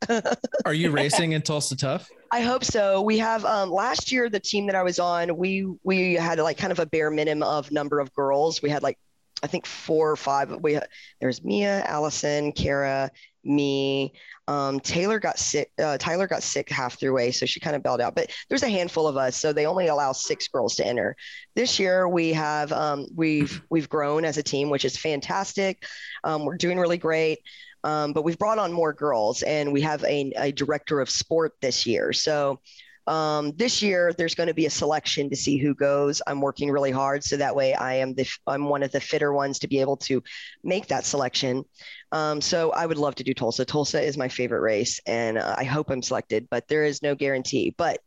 Are you racing in Tulsa Tough? I hope so. We have, um, last year, the team that I was on, we, we had like kind of a bare minimum of number of girls. We had like, I think four or five, we had, there was Mia, Allison, Kara, me, um, Taylor got sick, uh, Tyler got sick half through way. So she kind of bailed out, but there's a handful of us. So they only allow six girls to enter. This year we have, um, we've, we've grown as a team, which is fantastic. Um, we're doing really great. Um, but we've brought on more girls and we have a, a director of sport this year. So Um, this year, there's going to be a selection to see who goes. I'm working really hard, so that way I am the I'm one of the fitter ones to be able to make that selection. Um, so I would love to do Tulsa. Tulsa is my favorite race, and uh, I hope I'm selected, but there is no guarantee. But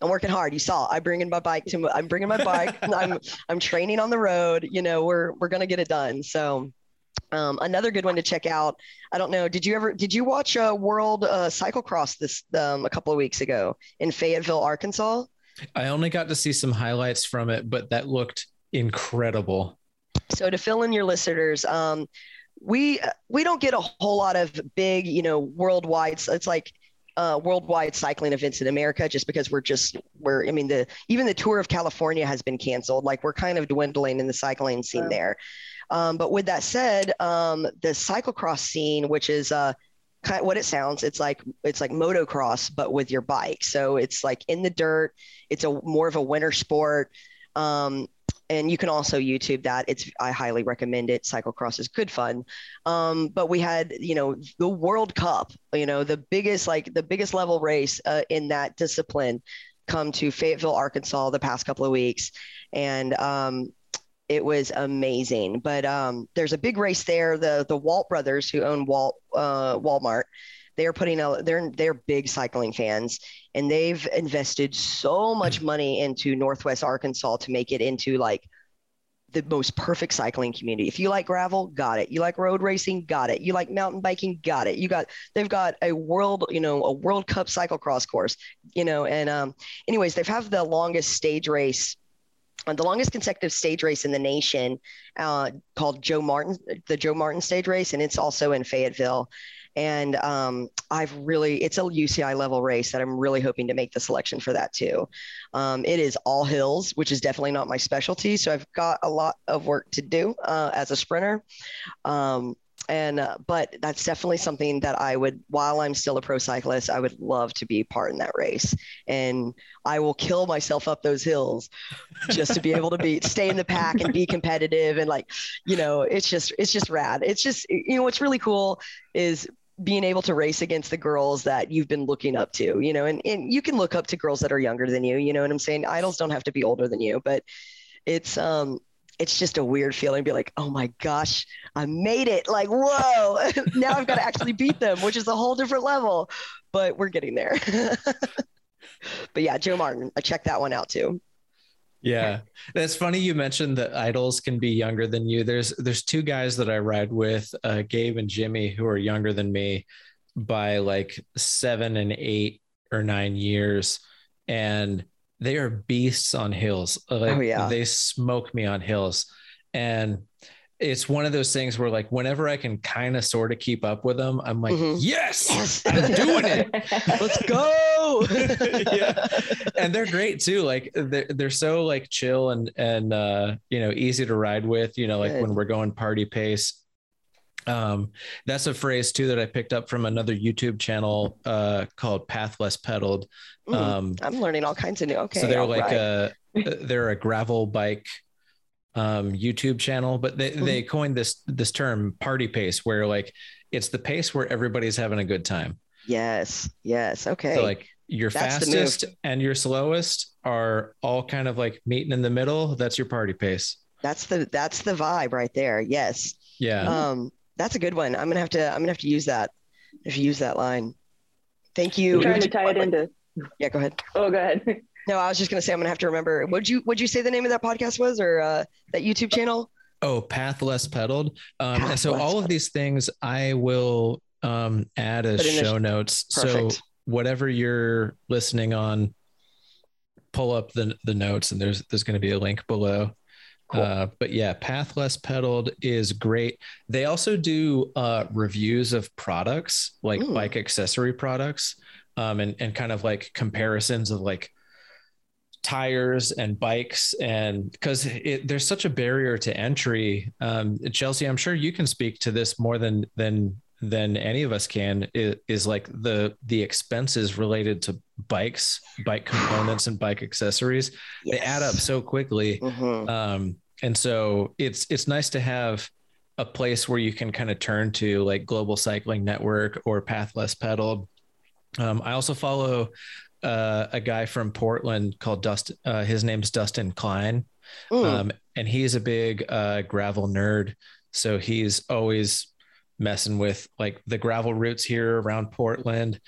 I'm working hard. You saw I bringing my bike to. I'm bringing my bike. I'm I'm training on the road. You know, we're we're gonna get it done. So. Um, another good one to check out. I don't know. Did you ever, did you watch a uh, World uh, Cyclocross this, um, a couple of weeks ago in Fayetteville, Arkansas? I only got to see some highlights from it, but that looked incredible. So to fill in your listeners, um, we, we don't get a whole lot of big, you know, worldwide. It's like, Uh, worldwide cycling events in America, just because we're just we're I mean the even the Tour of California has been canceled. Like, we're kind of dwindling in the cycling scene. Wow. There. Um, but with that said, um, the cyclocross scene, which is uh, kind of what it sounds, it's like it's like motocross but with your bike. So it's like in the dirt. It's a more of a winter sport. Um, and you can also YouTube that. It's, I highly recommend it. Cyclocross is good fun. Um, but we had, you know, the World Cup, you know, the biggest, like the biggest level race uh, in that discipline come to Fayetteville, Arkansas the past couple of weeks. And um, it was amazing, but um, there's a big race there. The, the Walt brothers who own Walt, uh, Walmart, they're putting out, they're, they're big cycling fans, and they've invested so much money into Northwest Arkansas to make it into like the most perfect cycling community. If you like gravel, got it. You like road racing, got it. You like mountain biking, got it. You got, they've got a world, you know, a World Cup cyclocross course, you know, and um, anyways, they've have the longest stage race Uh, the longest consecutive stage race in the nation, uh, called Joe Martin, the Joe Martin stage race. And it's also in Fayetteville. And um, I've really, it's a U C I level race that I'm really hoping to make the selection for that too. Um, it is all hills, which is definitely not my specialty. So I've got a lot of work to do uh, as a sprinter. Um, and, uh, but that's definitely something that I would, while I'm still a pro cyclist, I would love to be part in that race, and I will kill myself up those hills just to be able to be, stay in the pack and be competitive. And like, you know, it's just, it's just rad. It's just, you know, what's really cool is being able to race against the girls that you've been looking up to, you know, and, and you can look up to girls that are younger than you, you know what I'm saying? Idols don't have to be older than you, but it's, um, it's just a weird feeling to be like, oh my gosh, I made it. Like, whoa, now I've got to actually beat them, which is a whole different level, but we're getting there. But yeah, Joe Martin, I checked that one out too. Yeah. That's funny. You mentioned that idols can be younger than you. There's, there's two guys that I ride with, uh, Gabe and Jimmy, who are younger than me by like seven and eight or nine years. And they are beasts on hills. Like, oh, yeah. They smoke me on hills. And it's one of those things where like, whenever I can kind of sort of keep up with them, I'm like, mm-hmm. yes, I'm doing it. Let's go. Yeah. And they're great too. Like they're, they're so like chill and, and, uh, you know, easy to ride with, you know, like Good. When we're going party pace. Um, that's a phrase too that I picked up from another YouTube channel uh called Pathless Pedaled. Mm, um I'm learning all kinds of new. Okay. So they're like right. a they're a gravel bike um YouTube channel, but they mm. they coined this this term party pace, where like it's the pace where everybody's having a good time. Yes. Yes. Okay. So like your that's fastest and your slowest are all kind of like meeting in the middle. That's your party pace. That's the that's the vibe right there. Yes. Yeah. Um That's a good one. I'm going to have to, I'm going to have to use that. If you use that line, thank you. I'm trying to tie it into. Yeah, go ahead. Oh, go ahead. No, I was just going to say, I'm going to have to remember. What'd you, what'd you say the name of that podcast was, or uh, that YouTube channel? Oh, Pathless Pedaled. Um, Pathless. And so all of these things I will um, add as show the, notes. Perfect. So whatever you're listening on, pull up the the notes, and there's, there's going to be a link below. Cool. Uh, but yeah, Pathless Pedaled is great. They also do uh, reviews of products, like Ooh. bike accessory products, um, and, and kind of like comparisons of like tires and bikes. And because there's such a barrier to entry. Um, Chelsea, I'm sure you can speak to this more than than than any of us can, is, is like the the expenses related to bikes, bike components and bike accessories. Yes. They add up so quickly. Mm-hmm. Um, and so it's, it's nice to have a place where you can kind of turn to, like Global Cycling Network or Pathless Pedaled. Um, I also follow uh, a guy from Portland called Dustin. Uh, his name's Dustin Klein. Mm. Um, and he's a big uh, gravel nerd. So he's always messing with like the gravel routes here around Portland.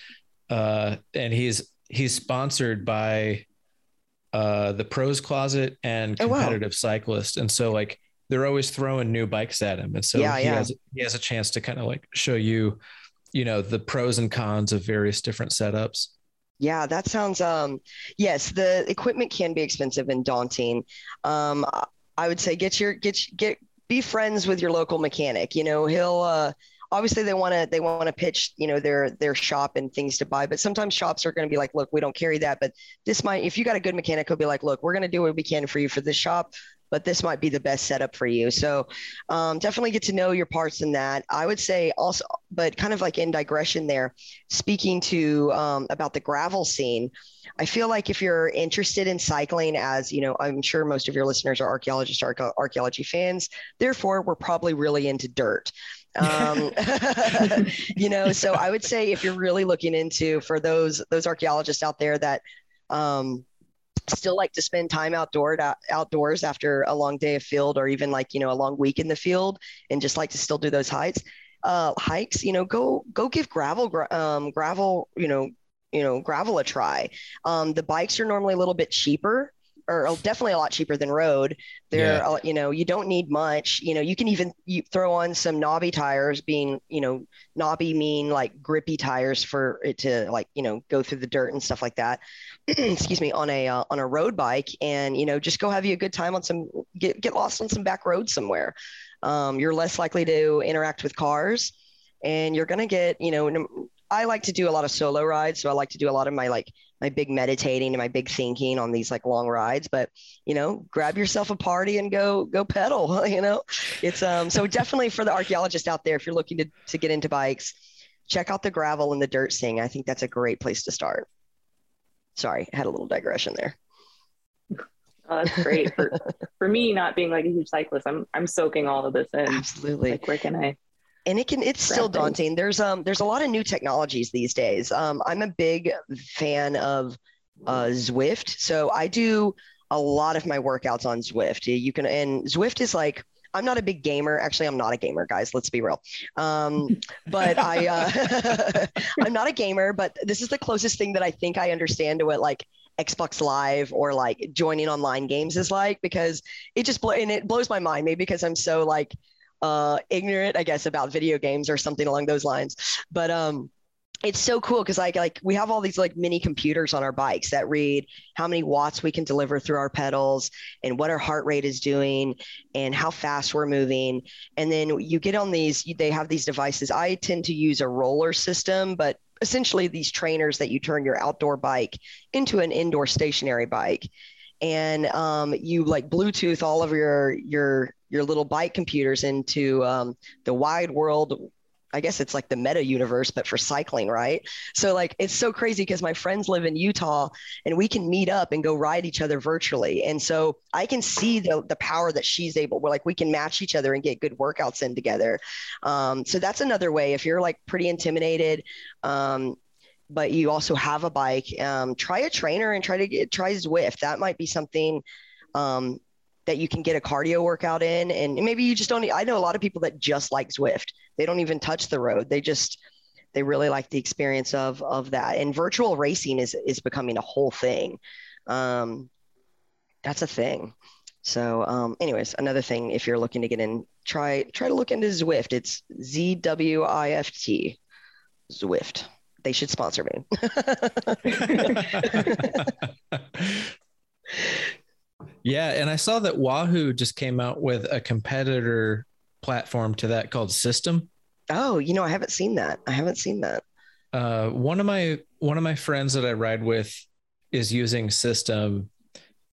Uh, and he's, he's sponsored by uh, the Pros Closet and Competitive oh, wow. Cyclist. And so like, they're always throwing new bikes at him. And so yeah, he, yeah. Has, he has a chance to kind of like show you, you know, the pros and cons of various different setups. Yeah, that sounds, um, yes, the equipment can be expensive and daunting. Um, I would say get your, get, get, be friends with your local mechanic. You know, he'll, uh, obviously they want to, they want to pitch, you know, their, their shop and things to buy, but sometimes shops are going to be like, look, we don't carry that, but this might, if you got a good mechanic, he'll be like, look, we're going to do what we can for you for this shop, but this might be the best setup for you. So um, definitely get to know your parts in that. I would say also, but kind of like in digression there, speaking to um, about the gravel scene, I feel like if you're interested in cycling, as you know, I'm sure most of your listeners are archaeologists, or archaeology fans, therefore we're probably really into dirt. um, you know, so I would say if you're really looking into, for those, those archaeologists out there that, um, still like to spend time outdoor to, outdoors after a long day of field, or even like, you know, a long week in the field, and just like to still do those hikes, uh, hikes, you know, go, go give gravel, gra- um, gravel, you know, you know, gravel a try. Um, the bikes are normally a little bit cheaper, or definitely a lot cheaper than road. They're, yeah. you know, you don't need much, you know, you can even you throw on some knobby tires, being, you know, knobby mean like grippy tires for it to like, you know, go through the dirt and stuff like that, excuse me, on a, uh, on a road bike, and, you know, just go have you a good time on some, get, get lost on some back road somewhere. Um, you're less likely to interact with cars, and you're going to get, you know, I like to do a lot of solo rides. So I like to do a lot of my like, my big meditating and my big thinking on these like long rides, but you know, grab yourself a party and go, go pedal, you know, it's, um, so definitely for the archaeologists out there, if you're looking to, to get into bikes, check out the gravel and the dirt scene. I think that's a great place to start. Sorry, I had a little digression there. Oh, that's great. For, for me, not being like a huge cyclist, I'm, I'm soaking all of this in. Absolutely. Like, where can I? And it can, it's still daunting. There's, um, there's a lot of new technologies these days. Um, I'm a big fan of, uh, Zwift. So I do a lot of my workouts on Zwift. You can, and Zwift is like, I'm not a big gamer. Actually, I'm not a gamer, guys. Let's be real. Um, but I, uh, I'm not a gamer, but this is the closest thing that I think I understand to what like Xbox Live or like joining online games is like, because it just, bl- and it blows my mind, maybe because I'm so like, uh, ignorant, I guess, about video games or something along those lines. But, um, it's so cool. Cause like, like we have all these like mini computers on our bikes that read how many watts we can deliver through our pedals and what our heart rate is doing and how fast we're moving. And then you get on these, they have these devices. I tend to use a roller system, but essentially these trainers that you turn your outdoor bike into an indoor stationary bike. And, um, you like Bluetooth all of your, your, your little bike computers into um, the wide world. I guess it's like the meta universe, but for cycling, right? So like, it's so crazy because my friends live in Utah and we can meet up and go ride each other virtually. And so I can see the the power that she's able, we're like, we can match each other and get good workouts in together. Um, so that's another way if you're like pretty intimidated, um, but you also have a bike, um, try a trainer and try to get, try Zwift. That might be something, um, that you can get a cardio workout in. And maybe you just don't, I know a lot of people that just like Zwift. They don't even touch the road. They just, they really like the experience of, of that. And virtual racing is, is becoming a whole thing. Um, that's a thing. So um, anyways, another thing, if you're looking to get in, try, try to look into Zwift. It's Z W I F T Zwift. They should sponsor me. Yeah. And I saw that Wahoo just came out with a competitor platform to that called System. Oh, you know, I haven't seen that. I haven't seen that. Uh, one of my, one of my friends that I ride with is using System,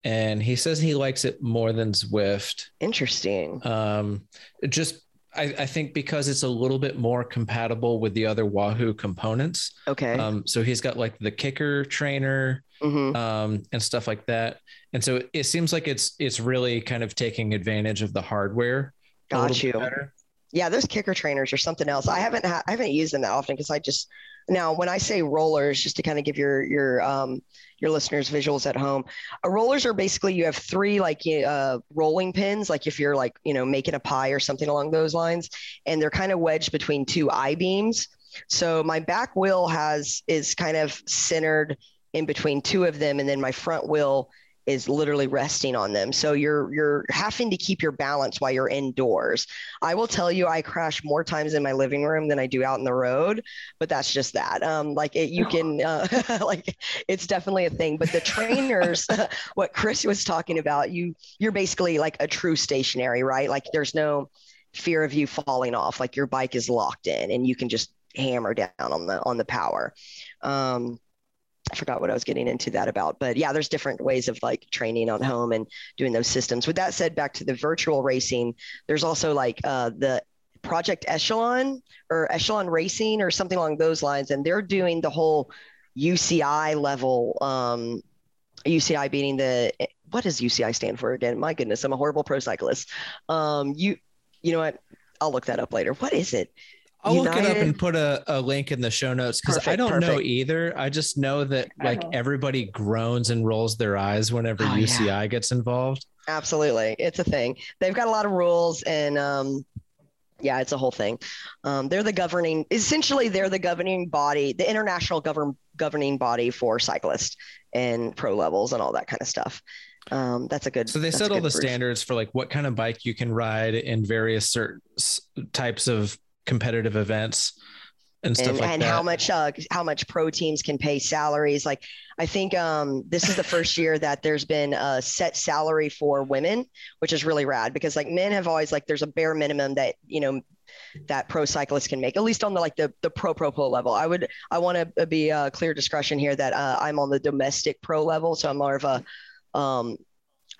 and he says he likes it more than Zwift. Interesting. Um, just, I, I think because it's a little bit more compatible with the other Wahoo components. Okay. Um, so he's got like the Kicker trainer, mm-hmm. um, and stuff like that. And so it seems like it's, it's really kind of taking advantage of the hardware. Got you. Yeah. Those Kicker trainers are something else. I haven't, ha- I haven't used them that often because I just, Now, when I say rollers, just to kind of give your, your, um, your listeners visuals at home, uh, rollers are basically, you have three like uh, rolling pins, like if you're like, you know, making a pie or something along those lines, and they're kind of wedged between two I-beams. So my back wheel has, is kind of centered in between two of them. And then my front wheel is literally resting on them. So you're, you're having to keep your balance while you're indoors. I will tell you, I crash more times in my living room than I do out on the road, but that's just that. Um, like it, you can, uh, like it's definitely a thing, but the trainers, what Chris was talking about, you, you're basically like a true stationary, right? Like there's no fear of you falling off. Like your bike is locked in and you can just hammer down on the, on the power. Um, I forgot what I was getting into that about, but yeah, there's different ways of like training on home and doing those systems. With that said, back to the virtual racing, there's also like uh, the Project Echelon or Echelon Racing or something along those lines. And they're doing the whole U C I level, um, U C I beating the, what does U C I stand for again? My goodness, I'm a horrible pro cyclist. Um, you, you know what? I'll look that up later. What is it? I'll United. look it up and put a, a link in the show notes because I don't perfect. know either. I just know that like know. everybody groans and rolls their eyes whenever oh, U C I yeah. gets involved. Absolutely. It's a thing. They've got a lot of rules and um, yeah, it's a whole thing. Um, they're the governing, essentially they're the governing body, the international govern, governing body for cyclists and pro levels and all that kind of stuff. Um, that's a good, so they set all the proof. standards for like what kind of bike you can ride in various certain types of competitive events and stuff and, like and that. And how much, uh, how much pro teams can pay salaries. Like, I think um, this is the first year that there's been a set salary for women, which is really rad because like men have always like, there's a bare minimum that, you know, that pro cyclists can make, at least on the, like the, the pro, pro, pro level. I would, I want to be a clear discretion here that uh, I'm on the domestic pro level. So I'm more of a, um,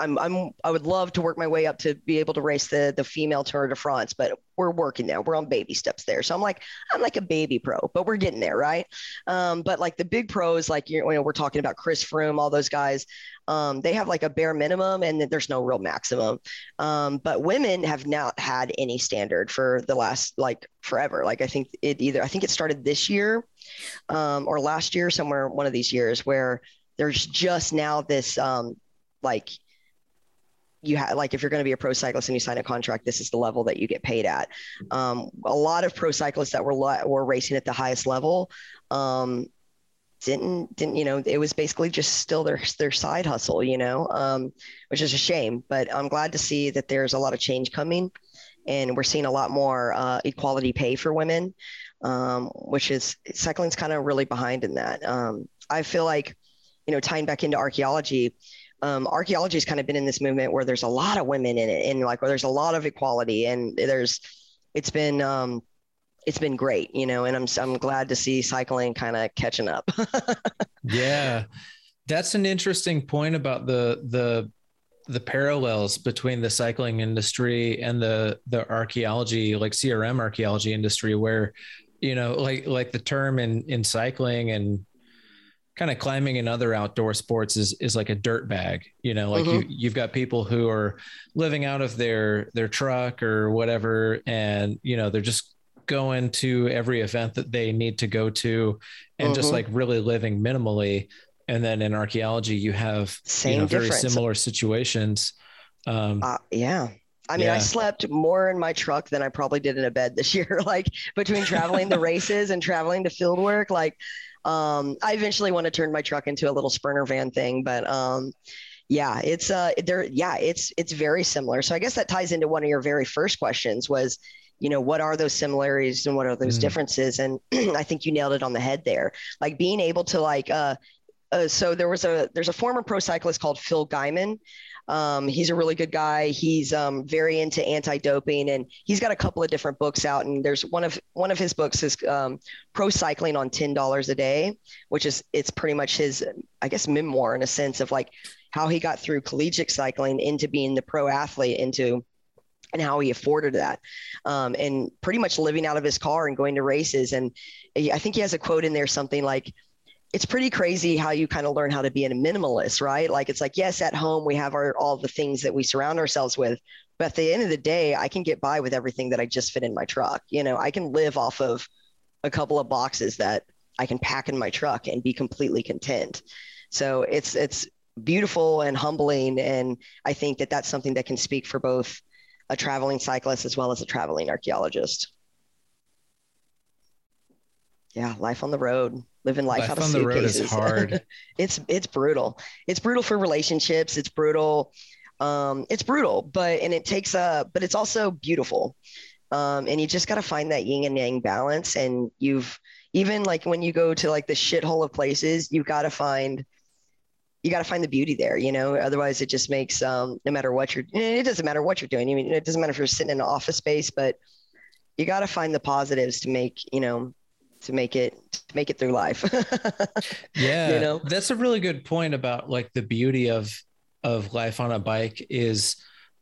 I'm, I'm, I would love to work my way up to be able to race the, the female Tour de France, but we're working there. We're on baby steps there. So I'm like, I'm like a baby pro, but we're getting there. Right. Um, but like the big pros, like, you know, we're talking about Chris Froome, all those guys, um, they have like a bare minimum and there's no real maximum. Um, but women have not had any standard for the last, like forever. Like I think it either, I think it started this year um, or last year, somewhere one of these years where there's just now this um, like, you have like, if you're going to be a pro cyclist and you sign a contract, this is the level that you get paid at. Um, a lot of pro cyclists that were, lo- were racing at the highest level um, didn't, didn't, you know, it was basically just still their, their side hustle, you know, um, which is a shame, but I'm glad to see that there's a lot of change coming and we're seeing a lot more uh, equality pay for women, um, which is cycling's kind of really behind in that. Um, I feel like, you know, tying back into archaeology, Um, archaeology has kind of been in this movement where there's a lot of women in it and like, where there's a lot of equality and there's, it's been, um, it's been great, you know, and I'm, I'm glad to see cycling kind of catching up. Yeah. That's an interesting point about the, the, the parallels between the cycling industry and the, the archaeology, like C R M archaeology industry, where, you know, like, like the term in, in cycling and kind of climbing and other outdoor sports is, is like a dirt bag, you know, like mm-hmm. you, you've got people who are living out of their, their truck or whatever. And, you know, they're just going to every event that they need to go to and mm-hmm. just like really living minimally. And then in archaeology, you have Same you know, very similar situations. Um, uh, yeah. I mean, yeah. I slept more in my truck than I probably did in a bed this year, like between traveling the races and traveling to field work. Like, um, I eventually want to turn my truck into a little sprinter van thing, but, um, yeah, it's, uh, there, yeah, it's, it's very similar. So I guess that ties into one of your very first questions was, you know, what are those similarities and what are those mm. differences? And I think you nailed it on the head there, like being able to like, uh, uh so there was a, there's a former pro cyclist called Phil Guyman. Um, he's a really good guy. He's um, very into anti-doping and he's got a couple of different books out. And there's one of one of his books is um, Pro Cycling on ten dollars a day, which is it's pretty much his, I guess, memoir in a sense of like how he got through collegiate cycling into being the pro athlete into and how he afforded that um, and pretty much living out of his car and going to races. And I think he has a quote in there, something like, it's pretty crazy how you kind of learn how to be a minimalist, right? Like, it's like, yes, at home, we have our, all the things that we surround ourselves with, but at the end of the day, I can get by with everything that I just fit in my truck. You know, I can live off of a couple of boxes that I can pack in my truck and be completely content. So it's, it's beautiful and humbling. And I think that that's something that can speak for both a traveling cyclist as well as a traveling archaeologist. Yeah. Life on the road, living life, life out of on suitcases. The road is hard. it's, it's brutal. It's brutal for relationships. It's brutal. Um, it's brutal, but, and it takes a, but it's also beautiful. Um, and you just got to find that yin and yang balance. And you've, even like when you go to like the shithole of places, you've got to find, you got to find the beauty there, you know, otherwise it just makes, um, no matter what you're, it doesn't matter what you're doing. I mean, it doesn't matter if you're sitting in an office space, but you got to find the positives to make, you know, to make it, to make it through life. Yeah. You know, that's a really good point about like the beauty of, of life on a bike is,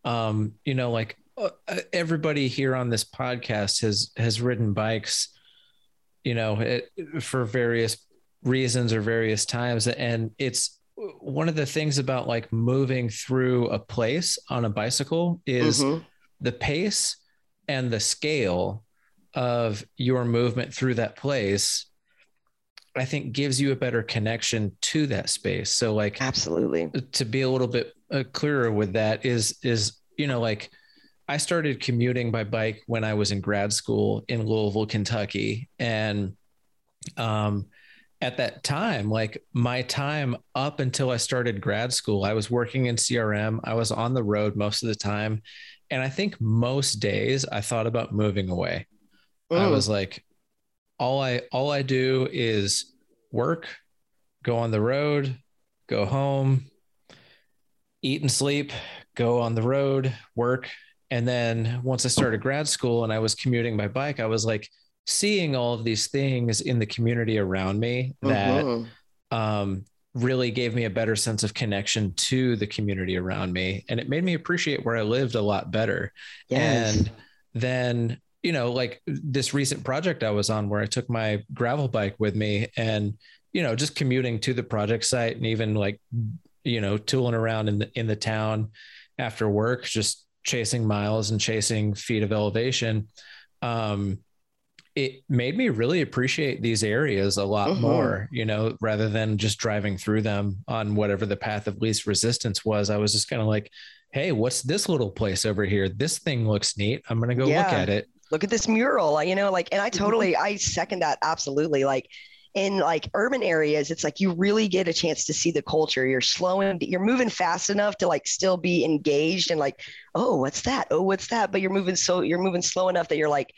um, you know, like uh, everybody here on this podcast has, has ridden bikes, you know, it, for various reasons or various times. And it's one of the things about like moving through a place on a bicycle is mm-hmm. the pace and the scale of your movement through that place, I think gives you a better connection to that space. So like, absolutely, to be a little bit clearer with that is, is, you know, like I started commuting by bike when I was in grad school in Louisville, Kentucky. And, um, at that time, like my time up until I started grad school, I was working in C R M. I was on the road most of the time. And I think most days I thought about moving away. Mm. I was like, all I, all I do is work, go on the road, go home, eat and sleep, go on the road, work. And then once I started grad school and I was commuting by bike, I was like seeing all of these things in the community around me that mm-hmm. um, really gave me a better sense of connection to the community around me. And it made me appreciate where I lived a lot better. Yes. And then, you know, like this recent project I was on where I took my gravel bike with me and, you know, just commuting to the project site and even like, you know, tooling around in the, in the town after work, just chasing miles and chasing feet of elevation. Um, it made me really appreciate these areas a lot uh-huh. more, you know, rather than just driving through them on whatever the path of least resistance was. I was just kind of like, hey, what's this little place over here? This thing looks neat. I'm going to go yeah. look at it. Look at this mural, you know, like, and I totally, I second that. Absolutely. Like in like urban areas, it's like, you really get a chance to see the culture. You're slowing, you're moving fast enough to like still be engaged and like, oh, what's that? Oh, what's that? But you're moving. So you're moving slow enough that you're like,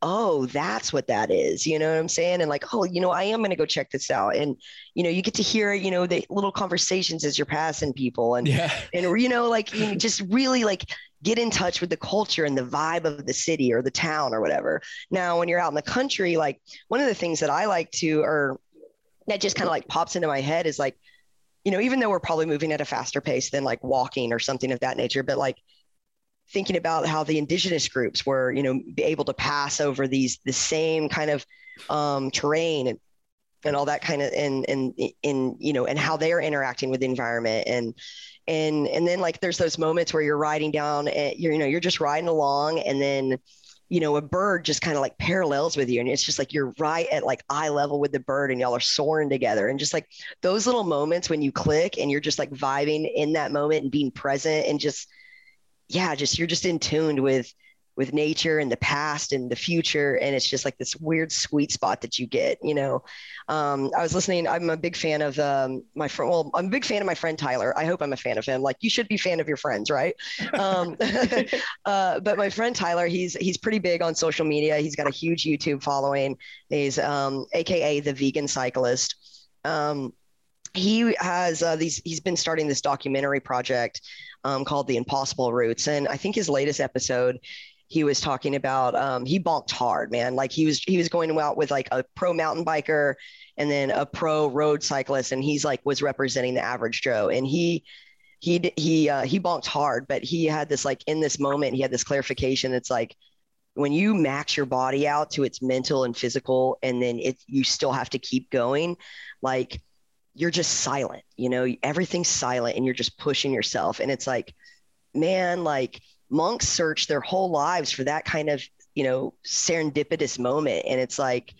oh, that's what that is. You know what I'm saying? And like, oh, you know, I am going to go check this out. And, you know, you get to hear, you know, the little conversations as you're passing people and, yeah. and, you know, like you just really like get in touch with the culture and the vibe of the city or the town or whatever. Now, when you're out in the country, like one of the things that I like to, or that just kind of like pops into my head is like, you know, even though we're probably moving at a faster pace than like walking or something of that nature, but like, thinking about how the indigenous groups were, you know, able to pass over these, the same kind of um, terrain and, and all that kind of, and, and, and, you know, and how they're interacting with the environment. And, and, and then like, there's those moments where you're riding down and you're, you know, you're just riding along and then, you know, a bird just kind of like parallels with you. And it's just like, you're right at like eye level with the bird and y'all are soaring together. And just like those little moments when you click and you're just like vibing in that moment and being present and just, yeah, just, you're just in tuned with, with nature and the past and the future. And it's just like this weird sweet spot that you get, you know, um, I was listening. I'm a big fan of, um, my friend, well, I'm a big fan of my friend, Tyler. I hope I'm a fan of him. Like you should be a fan of your friends. Right. Um, uh, but my friend, Tyler, he's, he's pretty big on social media. He's got a huge YouTube following. He's, um, A K A the vegan cyclist. Um, he has, uh, these, he's been starting this documentary project, Um, called The Impossible Routes. And I think his latest episode, he was talking about, um, he bonked hard, man. Like he was, he was going out with like a pro mountain biker and then a pro road cyclist. And he's like, was representing the average Joe. And he, he, he, uh, he bonked hard, but he had this, like in this moment, he had this clarification. It's like, when you max your body out to its mental and physical, and then it, you still have to keep going. Like, you're just silent, you know, everything's silent and you're just pushing yourself. And it's like, man, like monks search their whole lives for that kind of, you know, serendipitous moment. And it's like,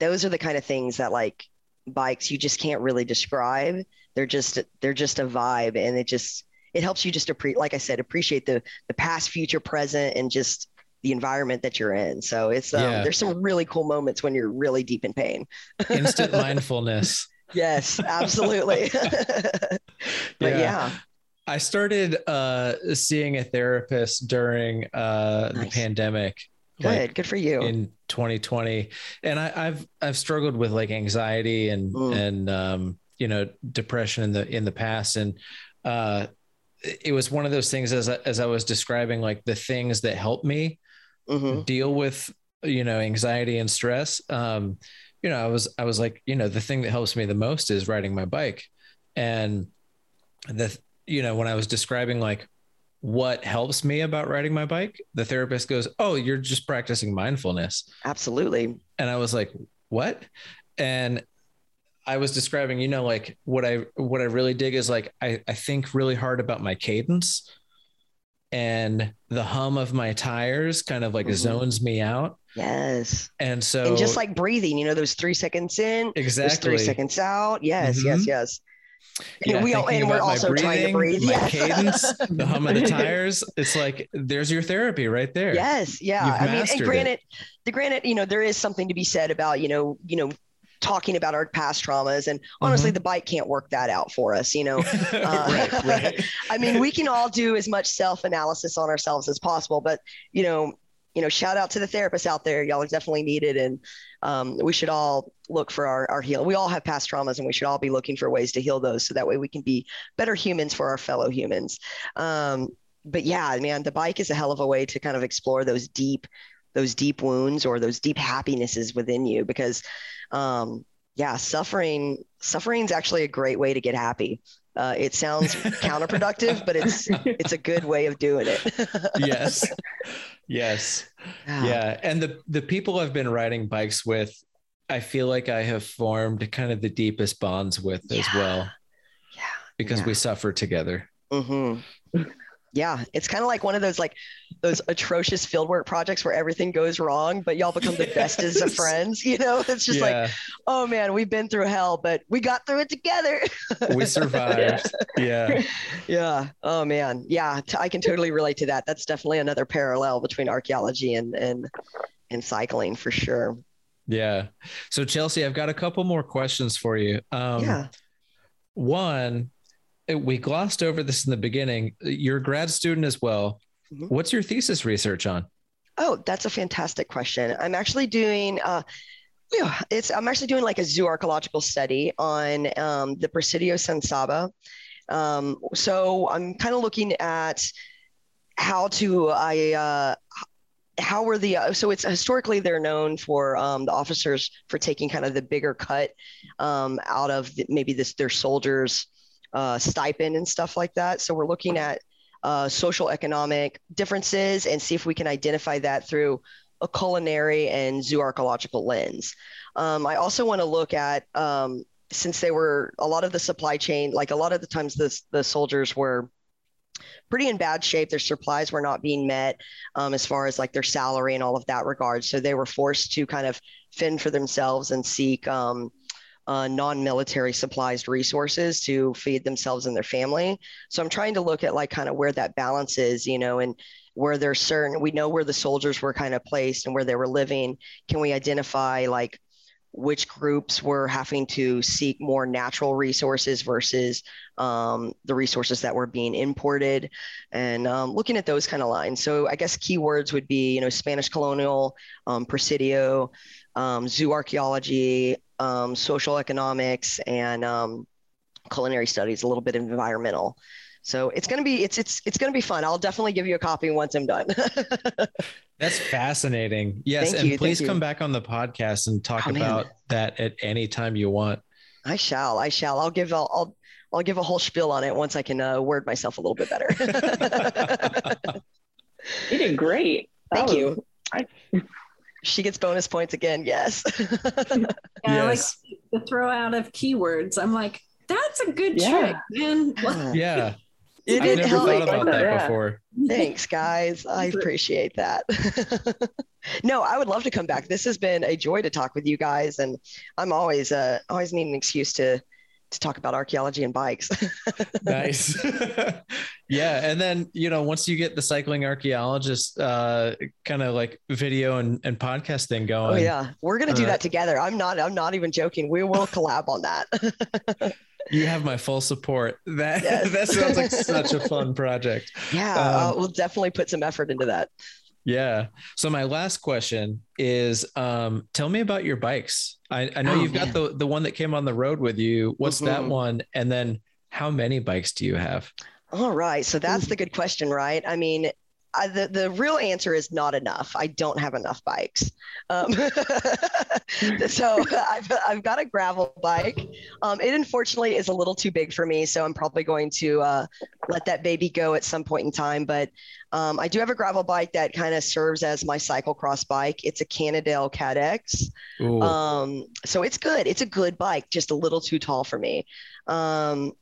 those are the kind of things that, like, bikes you just can't really describe. They're just, they're just a vibe, and it just, it helps you just appreciate, like I said, appreciate the the past, future, present, and just the environment that you're in. So it's, um, yeah. there's some really cool moments when you're really deep in pain. Instant mindfulness. Yes, absolutely. But yeah. yeah. I started uh, seeing a therapist during uh, nice. the pandemic. Good, like, good for you. In twenty twenty, and I, I've I've struggled with like anxiety and mm. and um, you know, depression in the in the past, and uh, it was one of those things, as I, as I was describing, like the things that helped me mm-hmm. deal with, you know, anxiety and stress. Um, you know, I was I was like, you know, the thing that helps me the most is riding my bike, and the you know, when I was describing like what helps me about riding my bike, the therapist goes, "Oh, you're just practicing mindfulness." Absolutely. And I was like, what? And I was describing, you know, like what I, what I really dig is like, I, I think really hard about my cadence, and the hum of my tires kind of like mm-hmm. zones me out. Yes. And so, and just like breathing, you know, those three seconds in, exactly. those three seconds out. Yes, mm-hmm. yes, yes. And, yeah, we all, and we're also breathing, trying to breathe. My yes. cadence, the hum of the tires. It's like, there's your therapy right there. Yes. Yeah. You've I mean, and granted, it. the granted, you know, there is something to be said about, you know, you know, talking about our past traumas, and honestly, mm-hmm. the bike can't work that out for us, you know? Uh, right, right. I mean, we can all do as much self-analysis on ourselves as possible, but you know, you know, shout out to the therapists out there. Y'all are definitely needed. And um, we should all look for our, our heal. We all have past traumas, and we should all be looking for ways to heal those, so that way we can be better humans for our fellow humans. Um, but yeah, man, the bike is a hell of a way to kind of explore those deep, those deep wounds or those deep happinesses within you, because um, yeah, suffering, suffering is actually a great way to get happy. Uh, it sounds counterproductive, but it's, it's a good way of doing it. Yes. Yes. Wow. Yeah. And the, the people I've been riding bikes with, I feel like I have formed kind of the deepest bonds with yeah. as well. Yeah. Because yeah. we suffer together. Mm-hmm. Yeah. It's kind of like one of those, like those atrocious fieldwork projects where everything goes wrong, but y'all become the yes. bestest of friends, you know? It's just yeah. like, oh man, we've been through hell, but we got through it together. We survived. Yeah. yeah. Yeah. Oh man. Yeah. I can totally relate to that. That's definitely another parallel between archaeology and, and, and cycling for sure. Yeah. So Chelsea, I've got a couple more questions for you. Um, yeah. One, we glossed over this in the beginning. You're a grad student as well. Mm-hmm. What's your thesis research on? Oh, that's a fantastic question. I'm actually doing, uh, it's, I'm actually doing like a zooarchaeological study on um, the Presidio San Saba. Um, so I'm kind of looking at how to, I, uh, how were the, uh, so it's historically they're known for um, the officers for taking kind of the bigger cut um, out of the, maybe this, their soldiers' uh, stipend and stuff like that. So we're looking at uh, social economic differences and see if we can identify that through a culinary and zooarchaeological lens. Um, I also want to look at, um, since they were a lot of the supply chain, like a lot of the times the, the soldiers were pretty in bad shape. Their supplies were not being met um, as far as like their salary and all of that regard. So they were forced to kind of fend for themselves and seek, um, Uh, non-military supplies resources to feed themselves and their family. So I'm trying to look at like kind of where that balance is, you know, and where there's certain, we know where the soldiers were kind of placed and where they were living. Can we identify like which groups were having to seek more natural resources versus um, the resources that were being imported, and um, looking at those kind of lines. So I guess keywords would be, you know, Spanish colonial, um, Presidio, um, zoo archaeology, um, social economics, and, um, culinary studies, a little bit of environmental. So it's going to be, it's, it's, it's going to be fun. I'll definitely give you a copy once I'm done. That's fascinating. Yes. Thank and you, please come you. back on the podcast and talk oh, about man. that at any time you want. I shall, I shall, I'll give, I'll, I'll, I'll give a whole spiel on it once I can uh, word myself a little bit better. You did great. Thank that you. Was, I... She gets bonus points again. Yes. Yeah, yes. Like the throw out of keywords. I'm like, that's a good yeah. trick, man. Yeah. It I've never thought about that before. Thanks, guys. I appreciate that. No, I would love to come back. This has been a joy to talk with you guys. And I'm always, uh, always need an excuse to, to talk about archaeology and bikes. Nice. Yeah. And then, you know, once you get the cycling archaeologist, uh, kind of like video and, and podcast thing going. Oh yeah. We're going to do uh, that together. I'm not, I'm not even joking. We will collab on that. You have my full support. That, yes. That sounds like such a fun project. Yeah. Um, uh, we'll definitely put some effort into that. Yeah. So my last question is, um, tell me about your bikes. I, I know oh, you've man. got the, the one that came on the road with you. What's mm-hmm. that one? And then how many bikes do you have? All right. So that's the good question, right? I mean, I, the, the real answer is not enough. I don't have enough bikes. Um, so I've, I've got a gravel bike. Um, it unfortunately is a little too big for me. So I'm probably going to uh, let that baby go at some point in time. But um, I do have a gravel bike that kind of serves as my cyclocross bike. It's a Cannondale Cat X. Um, so it's good. It's a good bike, just a little too tall for me. Um,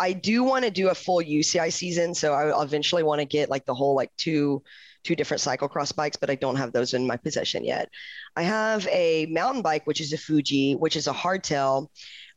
I do want to do a full U C I season. So I eventually want to get like the whole, like two, two different cyclocross bikes, but I don't have those in my possession yet. I have a mountain bike, which is a Fuji, which is a hardtail.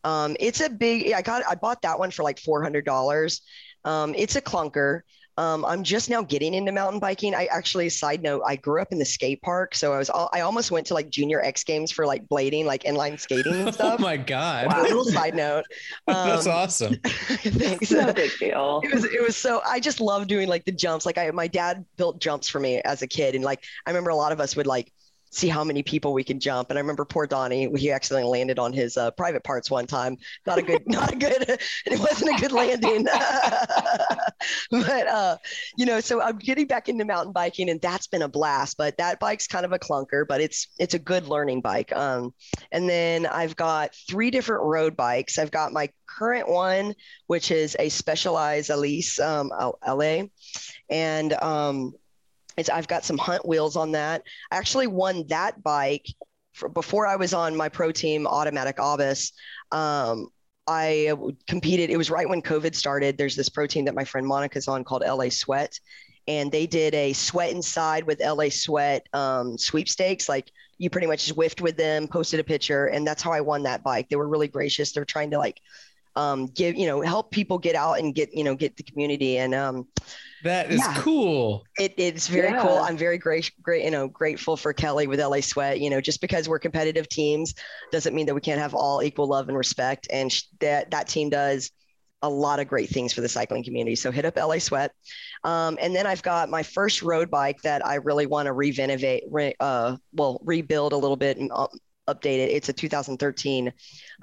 Um, it's a big, I got, I bought that one for like four hundred dollars. Um, it's a clunker. Um, I'm just now getting into mountain biking. I actually, side note, I grew up in the skate park. So I was, all, I almost went to like Junior X Games for like blading, like inline skating and stuff. Oh my God. Wow, little side note. Um, That's awesome. Thanks. No big deal. It was, it was so, I just love doing like the jumps. Like I, my dad built jumps for me as a kid. And like, I remember a lot of us would like see how many people we can jump. And I remember poor Donnie, he accidentally landed on his uh, private parts one time. Not a good, not a good, it wasn't a good landing. But, uh, you know, so I'm getting back into mountain biking and that's been a blast, but that bike's kind of a clunker, but it's, it's a good learning bike. Um, and then I've got three different road bikes. I've got my current one, which is a Specialized Elise, um, L A. And, um, it's, I've got some Hunt wheels on that. I actually won that bike for, before I was on my pro team, Automatic Abyss. Um, I competed. It was right when COVID started. There's this pro team that my friend Monica's on called L A Sweat. And they did a sweat inside with L A Sweat um, sweepstakes. Like you pretty much Zwift with them, posted a picture. And that's how I won that bike. They were really gracious. They're trying to like um, give, you know, help people get out and get, you know, get the community. And um, that is yeah. cool. It, it's very yeah. cool. I'm very great, great, you know, grateful for Kelly with L A Sweat. You know, just because we're competitive teams doesn't mean that we can't have all equal love and respect. And sh- that, that team does a lot of great things for the cycling community. So hit up L A Sweat. Um, and then I've got my first road bike that I really want to renovate, re- uh, well, rebuild a little bit and uh, update it. It's a two thousand thirteen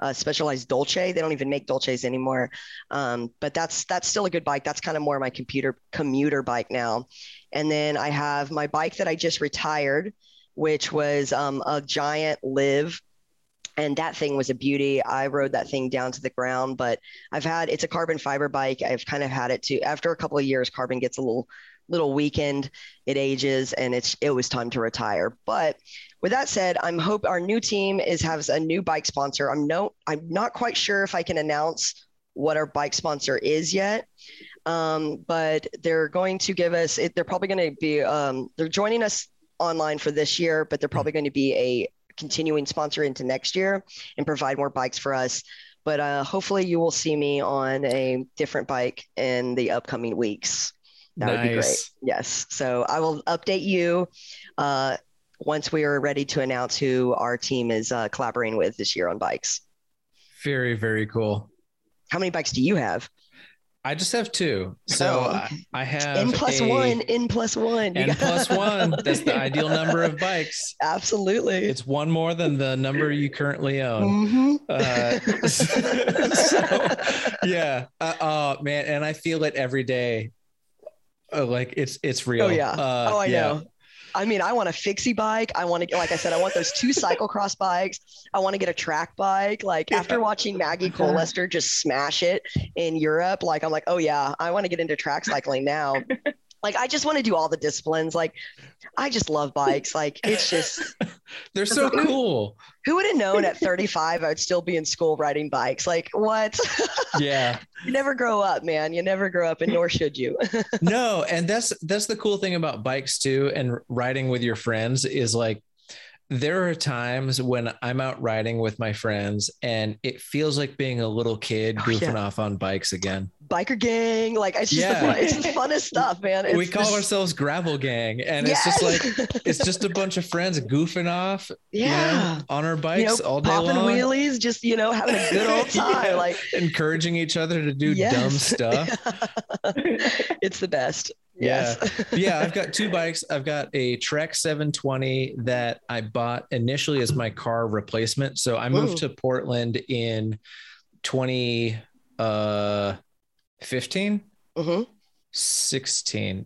uh, Specialized Dolce. They don't even make Dolces anymore. Um, but that's, that's still a good bike. That's kind of more my computer commuter bike now. And then I have my bike that I just retired, which was um, a giant Liv. And that thing was a beauty. I rode that thing down to the ground, but I've had, it's a carbon fiber bike. I've kind of had it too. After a couple of years, carbon gets a little, little weakened. It ages and it's, it was time to retire. But with that said, I'm hope our new team is has a new bike sponsor. I'm no, I'm not quite sure if I can announce what our bike sponsor is yet. Um, but they're going to give us, it, they're probably going to be, um, they're joining us online for this year, but they're probably going to be a continuing sponsor into next year and provide more bikes for us. But uh, hopefully you will see me on a different bike in the upcoming weeks. That nice. Would be great. Yes. So I will update you uh, once we are ready to announce who our team is uh, collaborating with this year on bikes. Very, very cool. How many bikes do you have? I just have two. So oh, okay. I, I have N plus a, one, N plus one. N plus one. That's the ideal number of bikes. Absolutely. It's one more than the number you currently own. Mm-hmm. Uh, so, yeah. Uh, oh, man. And I feel it every day. Oh, like it's, it's real. Oh, yeah. Uh, oh, I yeah. know. I mean, I want a fixie bike. I want to, like I said, I want those two cyclocross bikes. I want to get a track bike. Like after watching Maggie Colester just smash it in Europe, like I'm like, oh yeah, I want to get into track cycling now. Like, I just want to do all the disciplines. Like, I just love bikes. Like, it's just, they're so cool. Who would have known at thirty-five, I'd still be in school riding bikes? Like, what? Yeah. You never grow up, man. You never grow up, and nor should you. No. And that's, that's the cool thing about bikes too. And riding with your friends is like, there are times when I'm out riding with my friends and it feels like being a little kid goofing oh, yeah. off on bikes again. Biker gang. Like, it's just, yeah. the, it's the funnest stuff, man. It's we call just... ourselves gravel gang. And yes. it's just like, it's just a bunch of friends goofing off yeah. you know, on our bikes, you know, all day popping long. Popping wheelies, just, you know, having a good old time. yeah. Like encouraging each other to do yes. dumb stuff. It's the best. Yeah. Yes. Yeah. I've got two bikes. I've got a Trek seven twenty that I bought initially as my car replacement. So I moved Ooh. to Portland in twenty fifteen, uh-huh. sixteen,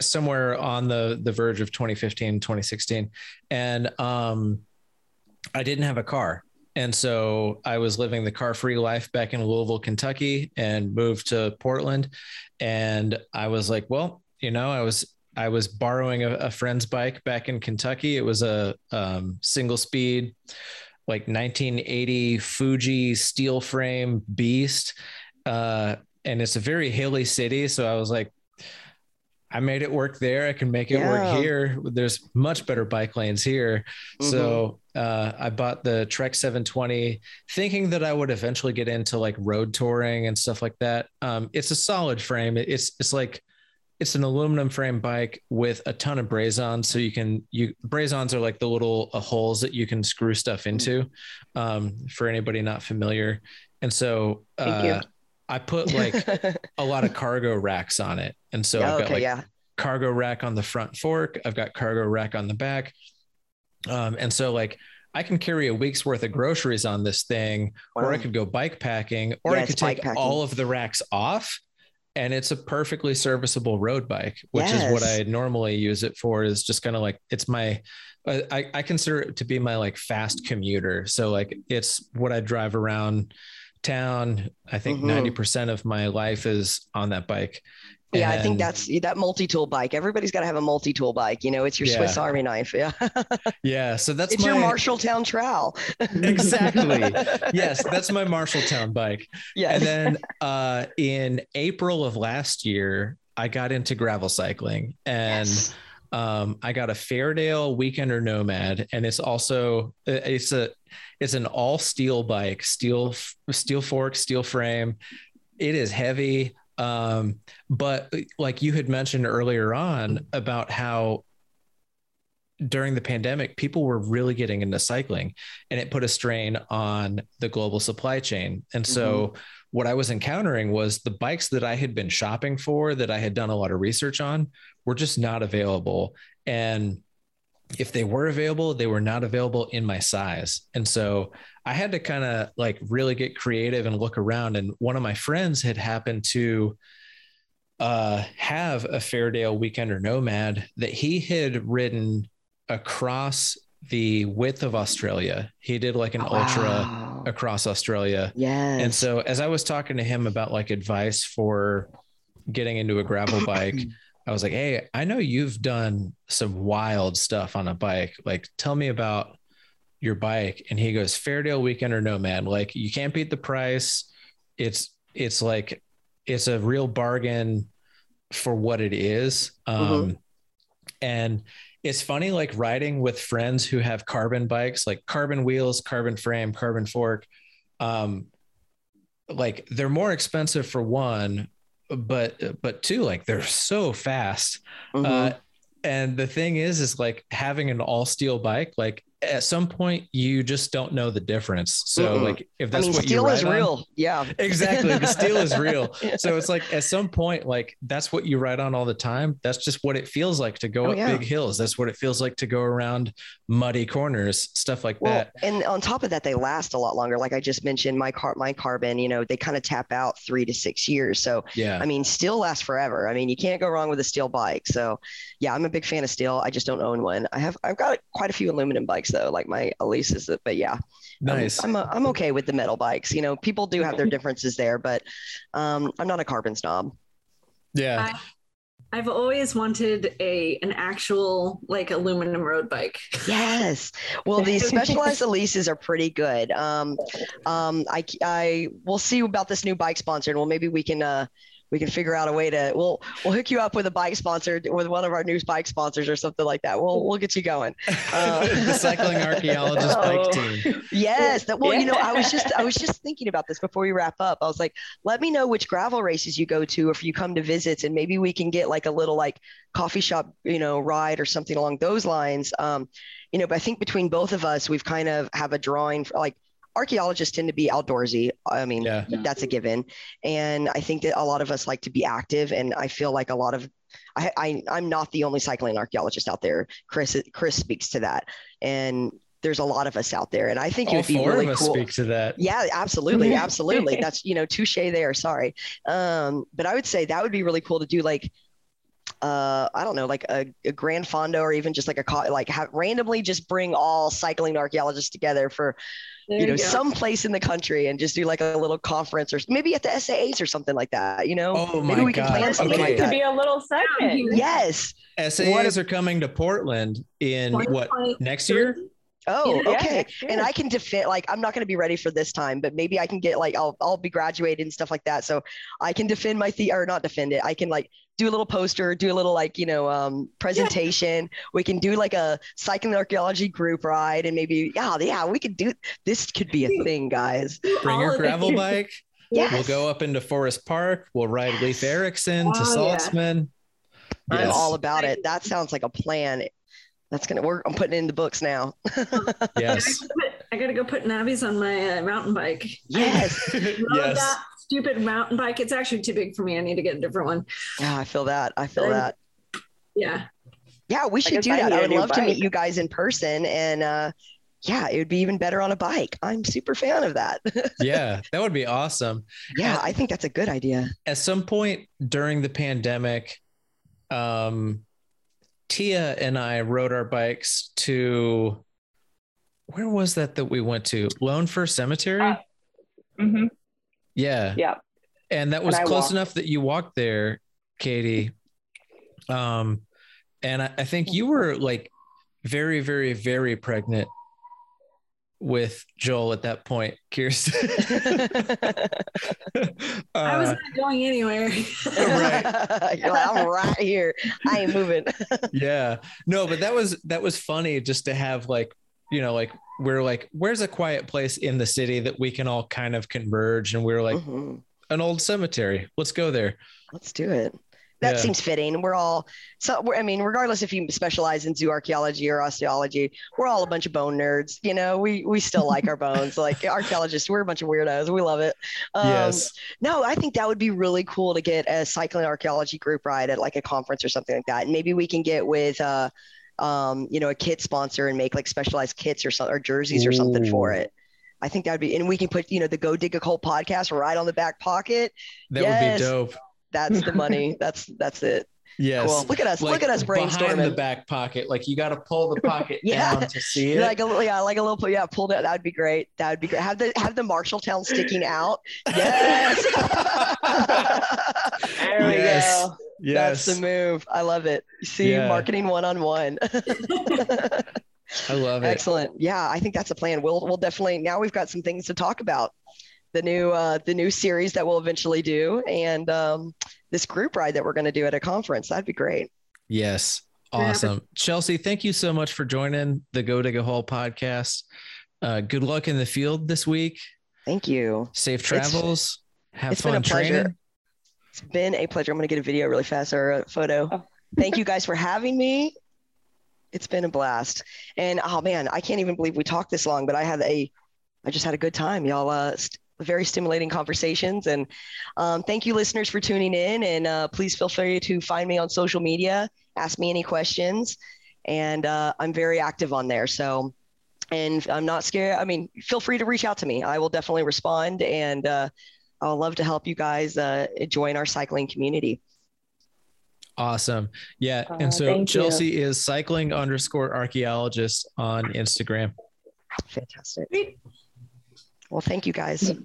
somewhere on the, the verge of twenty fifteen, twenty sixteen. And um, I didn't have a car. And so I was living the car-free life back in Louisville, Kentucky, and moved to Portland. And I was like, well, you know, I was, I was borrowing a, a friend's bike back in Kentucky. It was a um, single speed, like nineteen eighty Fuji steel frame beast. Uh, and it's a very hilly city. So I was like, I made it work there. I can make it yeah. work here. There's much better bike lanes here. Mm-hmm. So uh, I bought the Trek seven twenty thinking that I would eventually get into like road touring and stuff like that. Um, it's a solid frame. It's, it's like, it's an aluminum frame bike with a ton of brazons. So you can, you brazons are like the little uh, holes that you can screw stuff into, um, for anybody not familiar. And so, uh, I put like a lot of cargo racks on it. And so yeah, I've got okay, like yeah. cargo rack on the front fork. I've got cargo rack on the back. Um, and so like I can carry a week's worth of groceries on this thing, wow. or I could go bike packing, or yeah, I could take all of the racks off, and it's a perfectly serviceable road bike, which yes. is what I normally use it for, is just kind of like, it's my, I, I consider it to be my like fast commuter. So like, it's what I drive around town. I think mm-hmm. ninety percent of my life is on that bike. Yeah. And I think that's that multi-tool bike. Everybody's got to have a multi-tool bike. You know, it's your yeah. Swiss Army knife. Yeah. Yeah. So that's it's my, your Marshalltown trowel. Exactly. Yes. That's my Marshalltown bike. Yeah. And then uh, in April of last year, I got into gravel cycling, and yes. um, I got a Fairdale Weekender Nomad, and it's also, it's a, it's an all steel bike, steel, steel fork, steel frame. It is heavy. Um, but like you had mentioned earlier on about how during the pandemic, people were really getting into cycling, and it put a strain on the global supply chain. And so mm-hmm. what I was encountering was the bikes that I had been shopping for, that I had done a lot of research on, were just not available. And if they were available, they were not available in my size. And so I had to kind of like really get creative and look around. And one of my friends had happened to uh, have a Fairdale Weekender Nomad that he had ridden across the width of Australia. He did like an wow. ultra across Australia. Yes. And so as I was talking to him about like advice for getting into a gravel bike, I was like, hey, I know you've done some wild stuff on a bike. Like, tell me about your bike. And he goes, Fairdale Weekender Nomad. Like, you can't beat the price. It's, it's like, it's a real bargain for what it is. Um, mm-hmm. And it's funny, like riding with friends who have carbon bikes, like carbon wheels, carbon frame, carbon fork. Um, like they're more expensive for one, but, but two, like they're so fast. Mm-hmm. Uh, and the thing is, is like having an all steel bike, like at some point you just don't know the difference. So mm-hmm. like, if that's I mean, what steel you ride is on, real. Yeah, exactly. The steel is real. So it's like, at some point, like that's what you ride on all the time. That's just what it feels like to go oh, up yeah. big hills. That's what it feels like to go around muddy corners, stuff like well, that. And on top of that, they last a lot longer. Like I just mentioned, my car, my carbon, you know, they kind of tap out three to six years. So yeah, I mean, steel lasts forever. I mean, you can't go wrong with a steel bike. So yeah, I'm a big fan of steel. I just don't own one. I have, I've got quite a few aluminum bikes though, like my Elise is, but yeah, nice. I'm, I'm, a, I'm okay with the metal bikes. You know, people do have their differences there, but um, I'm not a carbon snob. Yeah. I, I've always wanted a an actual like aluminum road bike. Yes. Well, these Specialized Elises are pretty good. Um, um, I, I, we'll see about this new bike sponsor, and well, maybe we can, uh, we can figure out a way to, we'll, we'll hook you up with a bike sponsor, with one of our new bike sponsors or something like that. We'll, we'll get you going. Uh, the cycling archaeologist oh. bike team. Yes. That, well, yeah. you know, I was just, I was just thinking about this before we wrap up. I was like, let me know which gravel races you go to, or if you come to visits, and maybe we can get like a little, like coffee shop, you know, ride or something along those lines. Um, you know, but I think between both of us, we've kind of have a drawing for like, archaeologists tend to be outdoorsy. I mean, yeah. that's a given. And I think that a lot of us like to be active. And I feel like a lot of, I, I, I'm not the only cycling archaeologist out there. Chris, Chris speaks to that. And there's a lot of us out there. And I think it would be really cool. All four of us speak to that. Yeah, absolutely. Absolutely. That's, you know, touche there. Sorry. Um, but I would say that would be really cool to do like, uh, I don't know, like a, a grand fondo, or even just like a, like ha- randomly just bring all cycling archaeologists together for, There you know, you some place in the country, and just do like a little conference, or maybe at the S A As or something like that, you know, oh my maybe we God. Can plan something okay. like that. It could be a little segment. Yes. S A As are coming to Portland in what, next year? Oh, okay. Yeah, and I can defend, like, I'm not going to be ready for this time, but maybe I can get like, I'll, I'll be graduated and stuff like that. So I can defend my the, or not defend it. I can like do a little poster, do a little like, you know, um, presentation. Yeah. We can do like a cycling archaeology group ride, and maybe, yeah, yeah, we could do, this could be a thing, guys. Bring your gravel bike. Yes. We'll go up into Forest Park. We'll ride yes. Leif Erikson oh, to Saltzman. Yeah. Yes. I'm all about it. That sounds like a plan. That's going to work. I'm putting it in the books now. Yes. I got to go put nabbies on my uh, mountain bike. Yes. yes. That stupid mountain bike. It's actually too big for me. I need to get a different one. Yeah, oh, I feel that. I feel and, that. Yeah. Yeah, we should do I that. I would love bike. to meet you guys in person. And uh, yeah, it would be even better on a bike. I'm super fan of that. Yeah, that would be awesome. Yeah, at, I think that's a good idea. At some point during the pandemic, um, Tia and I rode our bikes to, where was that that we went to? Lone Fir Cemetery? Uh, mm-hmm. Yeah. Yeah. And that was and close walked. enough that you walked there, Katie. Um, and I, I think you were like very, very, very pregnant with Joel at that point, Kirsten. uh, I was not going anywhere. Right. You're like, I'm right here. I ain't moving. Yeah. No, but that was that was funny, just to have like, you know, like we're like, where's a quiet place in the city that we can all kind of converge? And we're like, mm-hmm. an old cemetery. Let's go there. Let's do it. That yeah. seems fitting. We're all, so we're, I mean, regardless if you specialize in zoo archaeology or osteology, we're all a bunch of bone nerds. You know, we, we still like our bones, like archaeologists, we're a bunch of weirdos. We love it. Um, yes. No, I think that would be really cool to get a cycling archaeology group ride at like a conference or something like that. And maybe we can get with, uh, um, you know, a kit sponsor and make like specialized kits or so, or jerseys Ooh. or something for it. I think that'd be, and we can put, you know, the Go Dig a Coal podcast right on the back pocket. That yes. would be dope. That's the money. That's, that's it. Yes. Cool. Look at us. Like, look at us brainstorming. Behind the back pocket. Like you got to pull the pocket yeah. down to see it. Like a, yeah, like a little, yeah, pulled out. That'd be great. That'd be great. Have the, have the Marshalltown sticking out. Yes. There we yes. go. Yes. That's the move. I love it. See yeah. marketing one-on-one. I love it. Excellent. Yeah. I think that's a plan. We'll, we'll definitely, now we've got some things to talk about. The new uh, the new series that we'll eventually do, and um, this group ride that we're going to do at a conference. That'd be great. Yes. Awesome. Chelsea, thank you so much for joining the Go Dig a Hole podcast. Uh, good luck in the field this week. Thank you. Safe travels. It's, Have it's fun training. Pleasure. It's been a pleasure. I'm going to get a video really fast, or a photo. Oh. Thank you guys for having me. It's been a blast. And oh man, I can't even believe we talked this long, but I had a, I just had a good time. Y'all uh, st- very stimulating conversations. And um, thank you listeners for tuning in, and uh, please feel free to find me on social media, ask me any questions. And uh, I'm very active on there. So, and I'm not scared. I mean, feel free to reach out to me. I will definitely respond, and uh, I'll love to help you guys uh, join our cycling community. Awesome. Yeah. Uh, and so Chelsea you. is cycling underscore archaeologist on Instagram. Fantastic. Well, thank you guys.